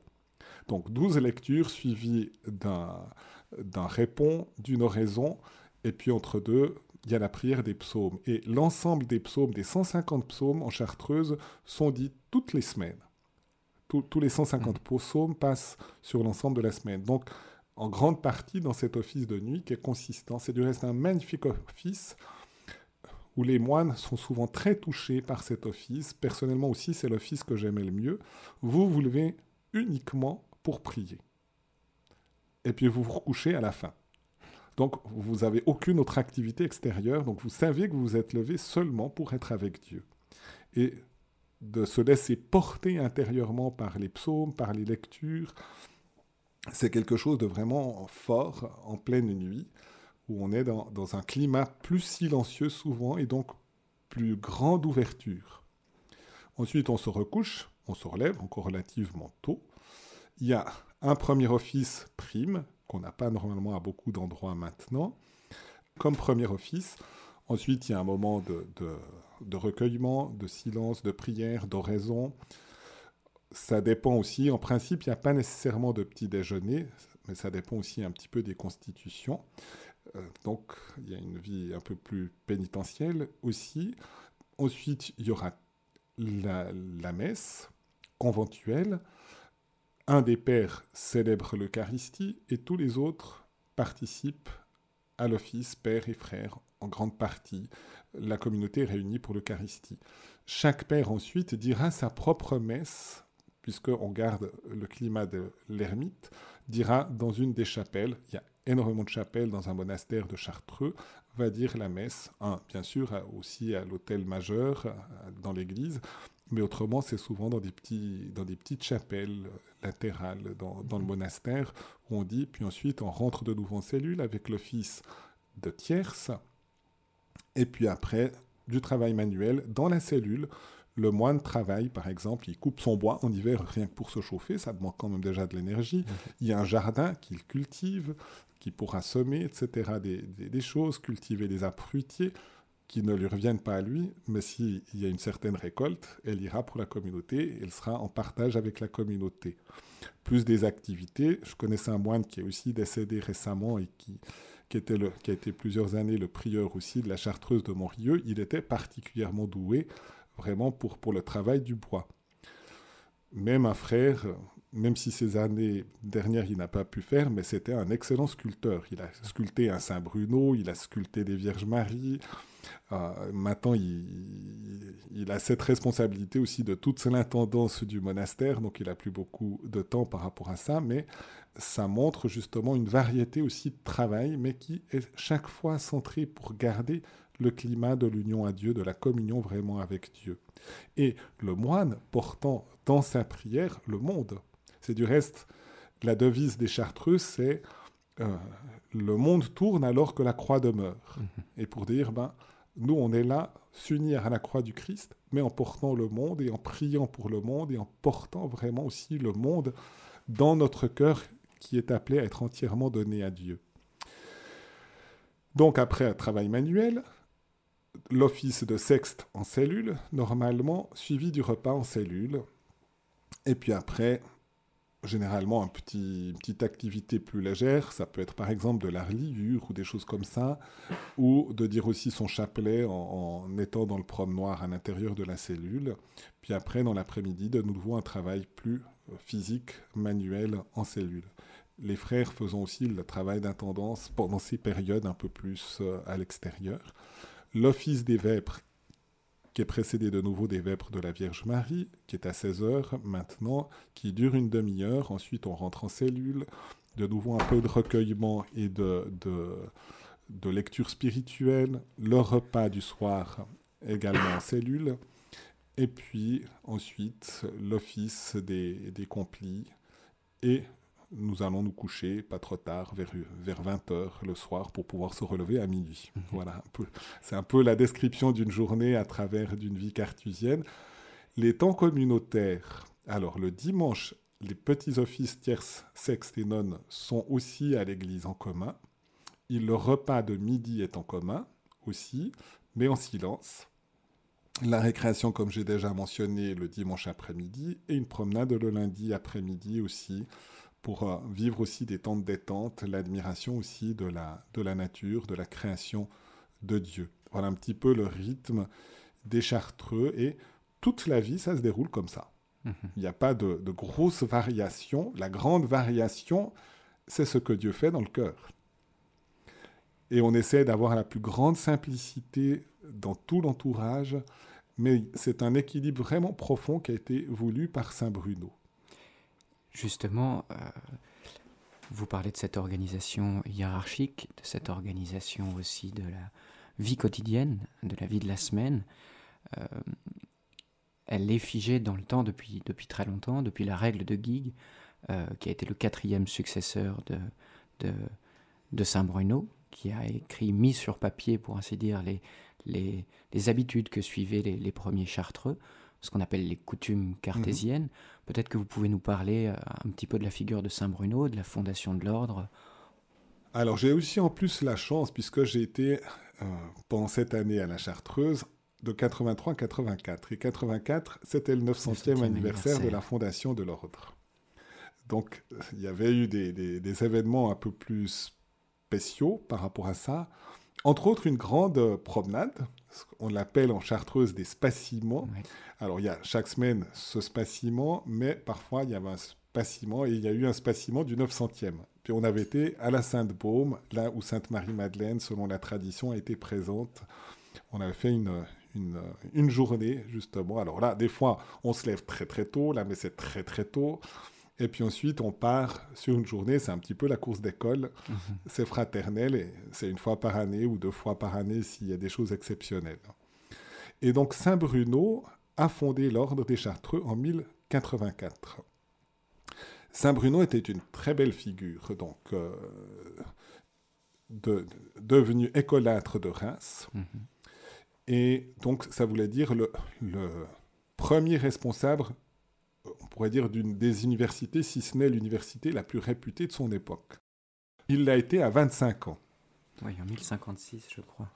Donc 12 lectures suivies d'un répond, d'une oraison, et puis entre deux, il y a la prière des psaumes. Et l'ensemble des psaumes, des 150 psaumes en chartreuse, sont dits toutes les semaines. Tous les 150 psaumes passent sur l'ensemble de la semaine. Donc, en grande partie dans cet office de nuit qui est consistant. C'est du reste un magnifique office où les moines sont souvent très touchés par cet office. Personnellement aussi, c'est l'office que j'aimais le mieux. Vous vous levez uniquement pour prier. Et puis vous vous recouchez à la fin. Donc, vous n'avez aucune autre activité extérieure. Donc, vous savez que vous vous êtes levé seulement pour être avec Dieu. Et de se laisser porter intérieurement par les psaumes, par les lectures, c'est quelque chose de vraiment fort en pleine nuit, où on est dans un climat plus silencieux souvent et donc plus grande ouverture. Ensuite, on se recouche, on se relève encore relativement tôt. Il y a un premier office prime, qu'on n'a pas normalement à beaucoup d'endroits maintenant, comme premier office. Ensuite, il y a un moment de recueillement, de silence, de prière, d'oraison. Ça dépend aussi, en principe, il n'y a pas nécessairement de petit déjeuner, mais ça dépend aussi un petit peu des constitutions. Donc, il y a une vie un peu plus pénitentielle aussi. Ensuite, il y aura la messe conventuelle. Un des pères célèbre l'Eucharistie et tous les autres participent à l'office, pères et frères, en grande partie, la communauté est réunie pour l'Eucharistie. Chaque père ensuite dira sa propre messe, puisqu'on garde le climat de l'ermite, dira dans une des chapelles, il y a énormément de chapelles dans un monastère de Chartreux, va dire la messe, bien sûr aussi à l'autel majeur, dans l'église, mais autrement c'est souvent dans des petites chapelles latérales, dans le monastère, où on dit, puis ensuite on rentre de nouveau en cellule avec l'office de tierce, et puis après, du travail manuel dans la cellule. Le moine travaille, par exemple, il coupe son bois en hiver rien que pour se chauffer, ça demande quand même déjà de l'énergie. Il y a un jardin qu'il cultive, qu'il pourra semer, etc. Des choses, cultiver des arbres fruitiers qui ne lui reviennent pas à lui, mais s'il y a une certaine récolte, elle ira pour la communauté, elle sera en partage avec la communauté. Plus des activités, je connaissais un moine qui est aussi décédé récemment et qui a été plusieurs années le prieur aussi de la Chartreuse de Montrieux, il était particulièrement doué vraiment pour le travail du bois. Même un frère, même si ces années dernières il n'a pas pu faire, mais c'était un excellent sculpteur. Il a sculpté un Saint-Bruno, il a sculpté des Vierges Marie. Maintenant, il a cette responsabilité aussi de toute l'intendance du monastère, donc il n'a plus beaucoup de temps par rapport à ça, mais ça montre justement une variété aussi de travail, mais qui est chaque fois centrée pour garder le climat de l'union à Dieu, de la communion vraiment avec Dieu. Et le moine portant dans sa prière le monde. C'est du reste, la devise des Chartreux, c'est le monde tourne alors que la croix demeure. Et pour dire, nous on est là, s'unir à la croix du Christ, mais en portant le monde et en priant pour le monde et en portant vraiment aussi le monde dans notre cœur qui est appelé à être entièrement donné à Dieu. Donc après un travail manuel, l'office de sexte en cellule, normalement suivi du repas en cellule, et puis après, généralement une petite activité plus légère, ça peut être par exemple de la reliure ou des choses comme ça, ou de dire aussi son chapelet en étant dans le promenoir à l'intérieur de la cellule, puis après dans l'après-midi, de nouveau un travail plus physique, manuel en cellule. Les frères faisant aussi le travail d'intendance pendant ces périodes un peu plus à l'extérieur. L'office des vêpres, qui est précédé de nouveau des vêpres de la Vierge Marie, qui est à 16h maintenant, qui dure une demi-heure. Ensuite, on rentre en cellule. De nouveau, un peu de recueillement et de lecture spirituelle. Le repas du soir, également en cellule. Et puis, ensuite, l'office des complis et nous allons nous coucher, pas trop tard, vers 20h le soir, pour pouvoir se relever à minuit. Voilà, c'est un peu la description d'une journée à travers d'une vie carthusienne. Les temps communautaires. Alors, le dimanche, les petits offices tierces, sextes et nonnes sont aussi à l'église en commun. Et le repas de midi est en commun aussi, mais en silence. La récréation, comme j'ai déjà mentionné, le dimanche après-midi, et une promenade le lundi après-midi aussi, pour vivre aussi des temps de détente, l'admiration aussi de la nature, de la création de Dieu. Voilà un petit peu le rythme des Chartreux, et toute la vie, ça se déroule comme ça. Mmh. Il n'y a pas de grosses variations. La grande variation, c'est ce que Dieu fait dans le cœur. Et on essaie d'avoir la plus grande simplicité dans tout l'entourage, mais c'est un équilibre vraiment profond qui a été voulu par Saint-Bruno. Justement, vous parlez de cette organisation hiérarchique, de cette organisation aussi de la vie quotidienne, de la vie de la semaine. Elle est figée dans le temps depuis très longtemps, depuis la règle de Guigues, qui a été le quatrième successeur de Saint-Bruno, qui a écrit, mis sur papier, pour ainsi dire, les habitudes que suivaient les premiers Chartreux, ce qu'on appelle les coutumes cartésiennes. Mmh. Peut-être que vous pouvez nous parler un petit peu de la figure de Saint Bruno, de la fondation de l'ordre. Alors j'ai aussi en plus la chance, puisque j'ai été pendant cette année à la Chartreuse, de 83 à 84. Et 84, c'était le 900e anniversaire de la fondation de l'ordre. Donc il y avait eu des événements un peu plus spéciaux par rapport à ça. Entre autres, une grande promenade, on l'appelle en Chartreuse des spaciments. Ouais. Alors, il y a chaque semaine ce spaciment, mais parfois, il y avait un spaciment, et il y a eu un spaciment du 900e. Puis on avait été à la Sainte-Baume, là où Sainte-Marie-Madeleine, selon la tradition, a été présente. On avait fait une journée, justement. Alors là, des fois, on se lève très, très tôt. Là, mais c'est très, très tôt. Et puis ensuite, on part sur une journée, c'est un petit peu la course d'école, c'est fraternel, et c'est une fois par année ou deux fois par année s'il y a des choses exceptionnelles. Et donc Saint Bruno a fondé l'ordre des Chartreux en 1084. Saint Bruno était une très belle figure, donc devenu écolâtre de Reims, et donc ça voulait dire le premier responsable, on pourrait dire, des universités, si ce n'est l'université la plus réputée de son époque. Il l'a été à 25 ans. Oui, en 1056, je crois.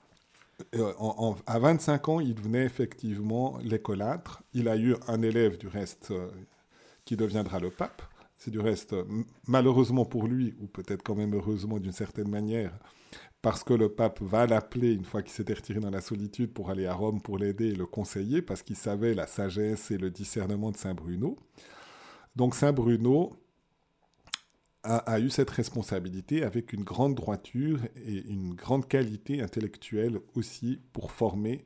À 25 ans, il devenait effectivement l'écolâtre. Il a eu un élève, du reste, qui deviendra le pape. C'est du reste, malheureusement pour lui, ou peut-être quand même heureusement d'une certaine manière, parce que le pape va l'appeler une fois qu'il s'était retiré dans la solitude pour aller à Rome pour l'aider et le conseiller, parce qu'il savait la sagesse et le discernement de Saint Bruno. Donc Saint Bruno a eu cette responsabilité avec une grande droiture et une grande qualité intellectuelle aussi pour former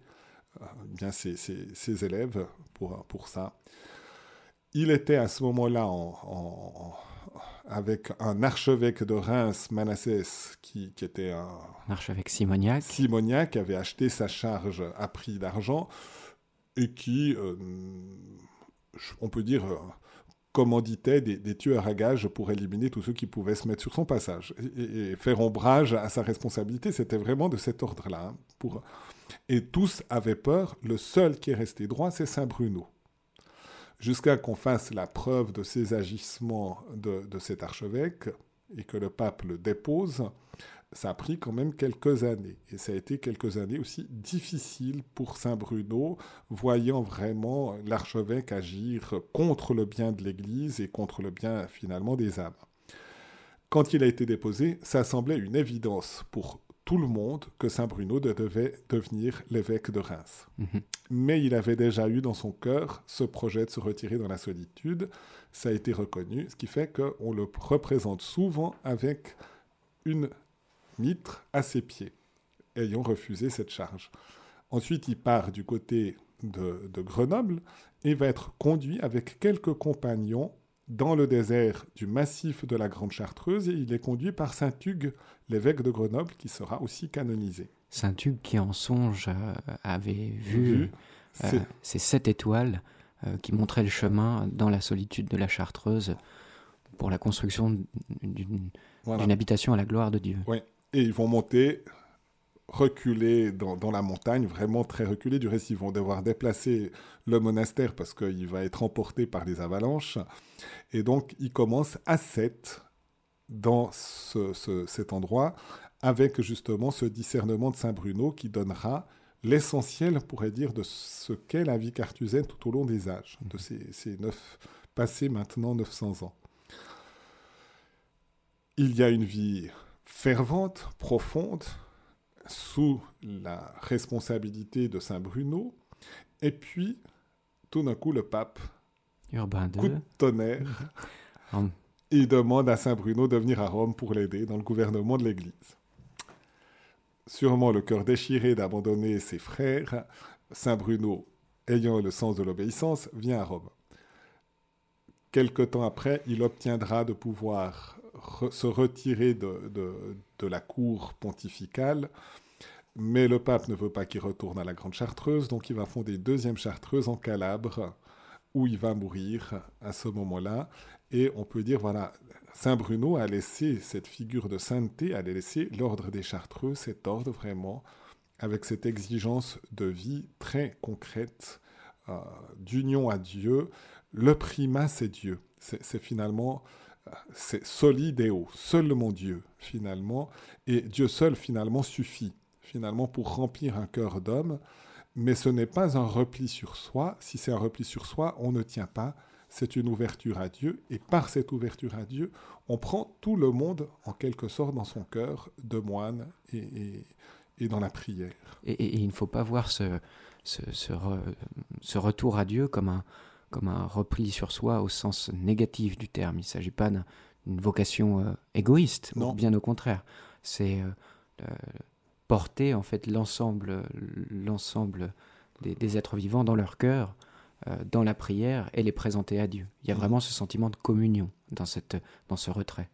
bien ses élèves pour ça. Il était à ce moment-là avec un archevêque de Reims, Manassès, qui était un archevêque simoniaque. Simoniaque, qui avait acheté sa charge à prix d'argent et qui, on peut dire, commanditait des tueurs à gages pour éliminer tous ceux qui pouvaient se mettre sur son passage et faire ombrage à sa responsabilité. C'était vraiment de cet ordre-là. Hein, Et tous avaient peur. Le seul qui est resté droit, c'est Saint Bruno. Jusqu'à qu'on fasse la preuve de ces agissements de cet archevêque et que le pape le dépose, ça a pris quand même quelques années. Et ça a été quelques années aussi difficiles pour Saint Bruno, voyant vraiment l'archevêque agir contre le bien de l'Église et contre le bien finalement des âmes. Quand il a été déposé, ça semblait une évidence pour tout le monde que Saint Bruno devait devenir l'évêque de Reims. Mmh. Mais il avait déjà eu dans son cœur ce projet de se retirer dans la solitude. Ça a été reconnu, ce qui fait qu'on le représente souvent avec une mitre à ses pieds, ayant refusé cette charge. Ensuite, il part du côté de Grenoble et va être conduit avec quelques compagnons dans le désert du massif de la Grande Chartreuse, et il est conduit par Saint-Hugues, l'évêque de Grenoble, qui sera aussi canonisé. Saint-Hugues qui, en songe, avait vu ces 7 étoiles qui montraient le chemin dans la solitude de la Chartreuse pour la construction d'une habitation à la gloire de Dieu. Oui, et ils vont monter, reculer dans la montagne, vraiment très reculés. Du reste, ils vont devoir déplacer le monastère parce qu'il va être emporté par des avalanches. Et donc, ils commencent à 7 dans cet endroit, avec justement ce discernement de Saint Bruno qui donnera l'essentiel, on pourrait dire, de ce qu'est la vie cartusienne tout au long des âges, de ces passés maintenant 900 ans. Il y a une vie fervente, profonde, sous la responsabilité de Saint-Bruno, et puis, tout d'un coup, le pape, Urbain II, coup de tonnerre, il demande à Saint-Bruno de venir à Rome pour l'aider dans le gouvernement de l'Église. Sûrement le cœur déchiré d'abandonner ses frères, Saint-Bruno, ayant le sens de l'obéissance, vient à Rome. Quelque temps après, il obtiendra de pouvoir se retirer de la cour pontificale, mais le pape ne veut pas qu'il retourne à la Grande Chartreuse, donc il va fonder une deuxième Chartreuse en Calabre, où il va mourir à ce moment-là. Et on peut dire, voilà, Saint-Bruno a laissé cette figure de sainteté, a laissé l'ordre des Chartreux, cet ordre vraiment, avec cette exigence de vie très concrète, d'union à Dieu. Le primat, c'est Dieu. C'est finalement... c'est soli Deo, seulement Dieu, finalement, et Dieu seul, finalement, suffit, finalement, pour remplir un cœur d'homme, mais ce n'est pas un repli sur soi. Si c'est un repli sur soi, on ne tient pas, c'est une ouverture à Dieu, et par cette ouverture à Dieu, on prend tout le monde, en quelque sorte, dans son cœur de moine et dans la prière. Et il ne faut pas voir ce retour à Dieu comme un repli sur soi au sens négatif du terme. Il ne s'agit pas d'une vocation égoïste, non. Bien au contraire. C'est porter en fait, l'ensemble des êtres vivants dans leur cœur, dans la prière, et les présenter à Dieu. Il y a vraiment ce sentiment de communion dans ce retrait.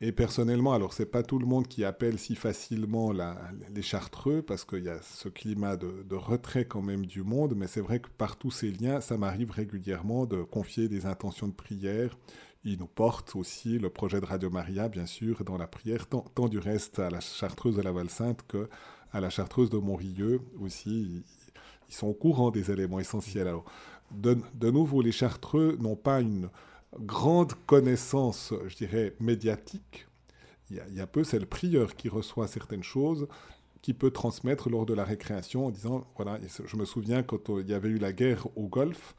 Et personnellement, alors c'est pas tout le monde qui appelle si facilement les Chartreux, parce qu'il y a ce climat de retrait quand même du monde, mais c'est vrai que par tous ces liens, ça m'arrive régulièrement de confier des intentions de prière. Ils nous portent aussi le projet de Radio Maria, bien sûr, dans la prière, tant du reste à la Chartreuse de la Valsainte qu'à la Chartreuse de Montrieux aussi. Ils sont au courant des éléments essentiels. Alors, de nouveau, les Chartreux n'ont pas une... grande connaissance, je dirais, médiatique. Il y a peu, c'est le prieur qui reçoit certaines choses, qui peut transmettre lors de la récréation en disant, voilà, je me souviens quand il y avait eu la guerre au Golfe,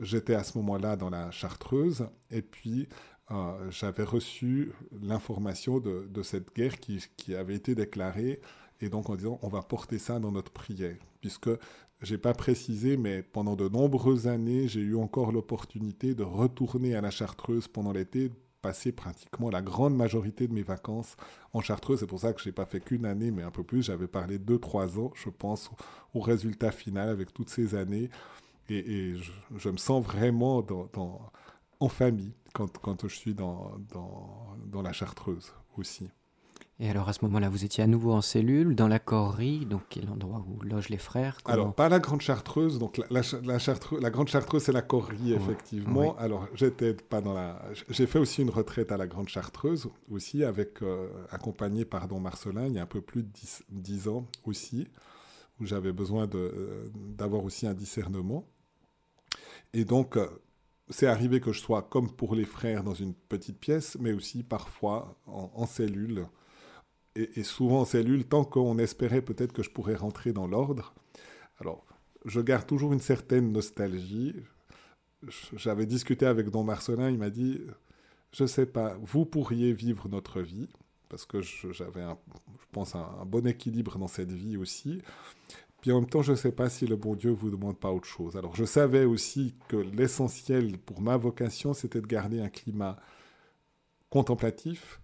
j'étais à ce moment-là dans la Chartreuse, et puis j'avais reçu l'information de cette guerre qui avait été déclarée, et donc en disant, on va porter ça dans notre prière, puisque... Je n'ai pas précisé, mais pendant de nombreuses années, j'ai eu encore l'opportunité de retourner à la Chartreuse pendant l'été, de passer pratiquement la grande majorité de mes vacances en Chartreuse. C'est pour ça que je n'ai pas fait qu'une année, mais un peu plus. J'avais parlé 2-3 ans, je pense, au résultat final avec toutes ces années. Et je me sens vraiment en famille quand je suis dans la Chartreuse aussi. Et alors, à ce moment-là, vous étiez à nouveau en cellule, dans la Corée, donc qui est l'endroit où logent les frères. Alors, pas la Grande Chartreuse, donc la Grande Chartreuse, c'est la Corée, effectivement. Oui. Alors, j'ai fait aussi une retraite à la Grande Chartreuse, aussi, accompagnée par Dom Marcelin, il y a un peu plus de 10 ans aussi, où j'avais besoin d'avoir aussi un discernement. Et donc, c'est arrivé que je sois, comme pour les frères, dans une petite pièce, mais aussi parfois en cellule. Et souvent en cellule, tant qu'on espérait peut-être que je pourrais rentrer dans l'ordre. Alors, je garde toujours une certaine nostalgie. J'avais discuté avec Dom Marcelin, il m'a dit, je ne sais pas, vous pourriez vivre notre vie, parce que j'avais, je pense, un bon équilibre dans cette vie aussi. Puis en même temps, je ne sais pas si le bon Dieu ne vous demande pas autre chose. Alors, je savais aussi que l'essentiel pour ma vocation, c'était de garder un climat contemplatif,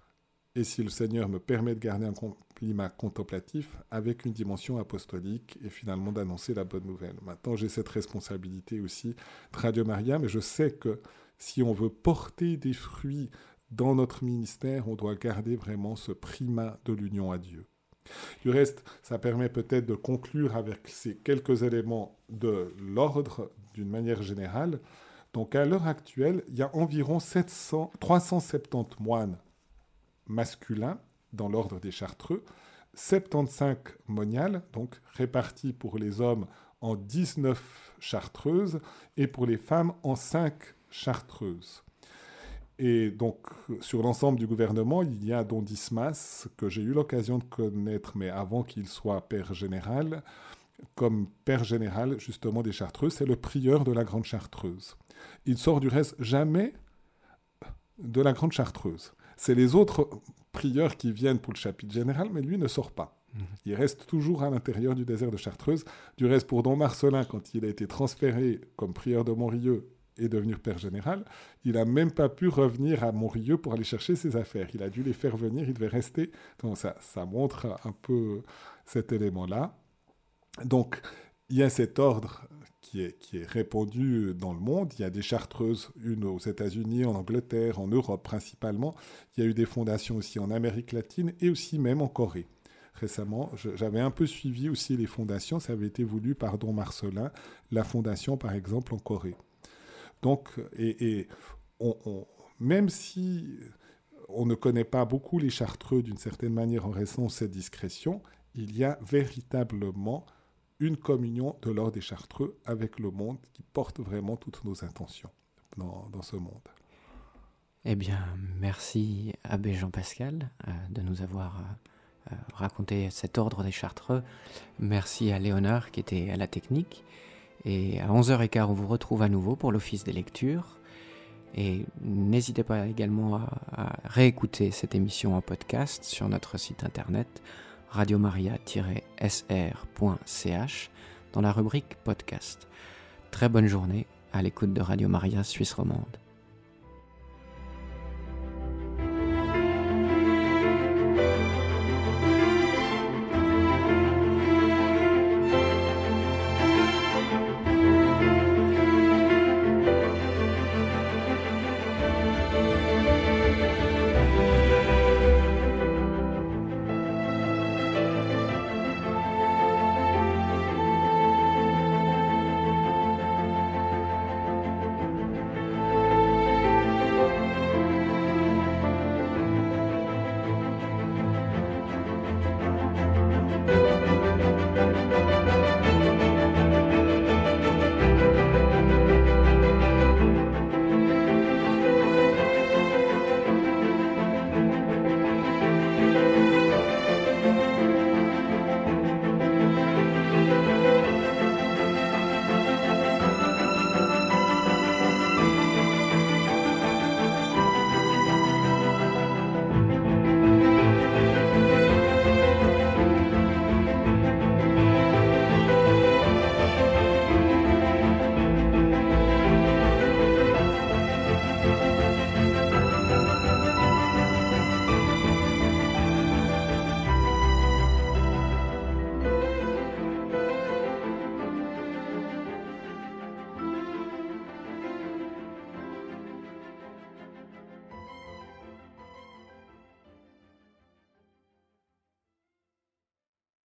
et si le Seigneur me permet de garder un climat contemplatif avec une dimension apostolique et finalement d'annoncer la bonne nouvelle. Maintenant, j'ai cette responsabilité aussi de Radio Maria, mais je sais que si on veut porter des fruits dans notre ministère, on doit garder vraiment ce primat de l'union à Dieu. Du reste, ça permet peut-être de conclure avec ces quelques éléments de l'ordre d'une manière générale. Donc à l'heure actuelle, il y a environ 370 moines masculins dans l'ordre des Chartreux, 75 moniales, donc réparties pour les hommes en 19 chartreuses et pour les femmes en 5 chartreuses. Et donc, sur l'ensemble du gouvernement, il y a Don Dismas, que j'ai eu l'occasion de connaître, mais avant qu'il soit père général, comme père général justement des Chartreux, c'est le prieur de la Grande Chartreuse. Il sort du reste jamais de la Grande Chartreuse. C'est les autres prieurs qui viennent pour le chapitre général, mais lui ne sort pas. Il reste toujours à l'intérieur du désert de Chartreuse. Du reste, pour Dom Marcelin, quand il a été transféré comme prieur de Montrieux et devenir père général, il n'a même pas pu revenir à Montrieux pour aller chercher ses affaires. Il a dû les faire venir, il devait rester. Donc ça montre un peu cet élément-là. Donc, il y a cet ordre qui est répandu dans le monde. Il y a des chartreuses, une aux États-Unis, en Angleterre, en Europe principalement. Il y a eu des fondations aussi en Amérique latine et aussi même en Corée. Récemment, j'avais un peu suivi aussi les fondations. Ça avait été voulu par Dom Marcelin, la fondation par exemple en Corée. Donc, et on, même si on ne connaît pas beaucoup les Chartreux d'une certaine manière en raison de cette discrétion, il y a véritablement une communion de l'ordre des Chartreux avec le monde qui porte vraiment toutes nos intentions dans ce monde. Eh bien, merci Abbé Jean-Pascal de nous avoir raconté cet ordre des Chartreux. Merci à Léonard qui était à la technique. Et à 11h15, on vous retrouve à nouveau pour l'Office des lectures. Et n'hésitez pas également à réécouter cette émission en podcast sur notre site internet radiomaria-sr.ch dans la rubrique podcast. Très bonne journée à l'écoute de Radio Maria Suisse Romande.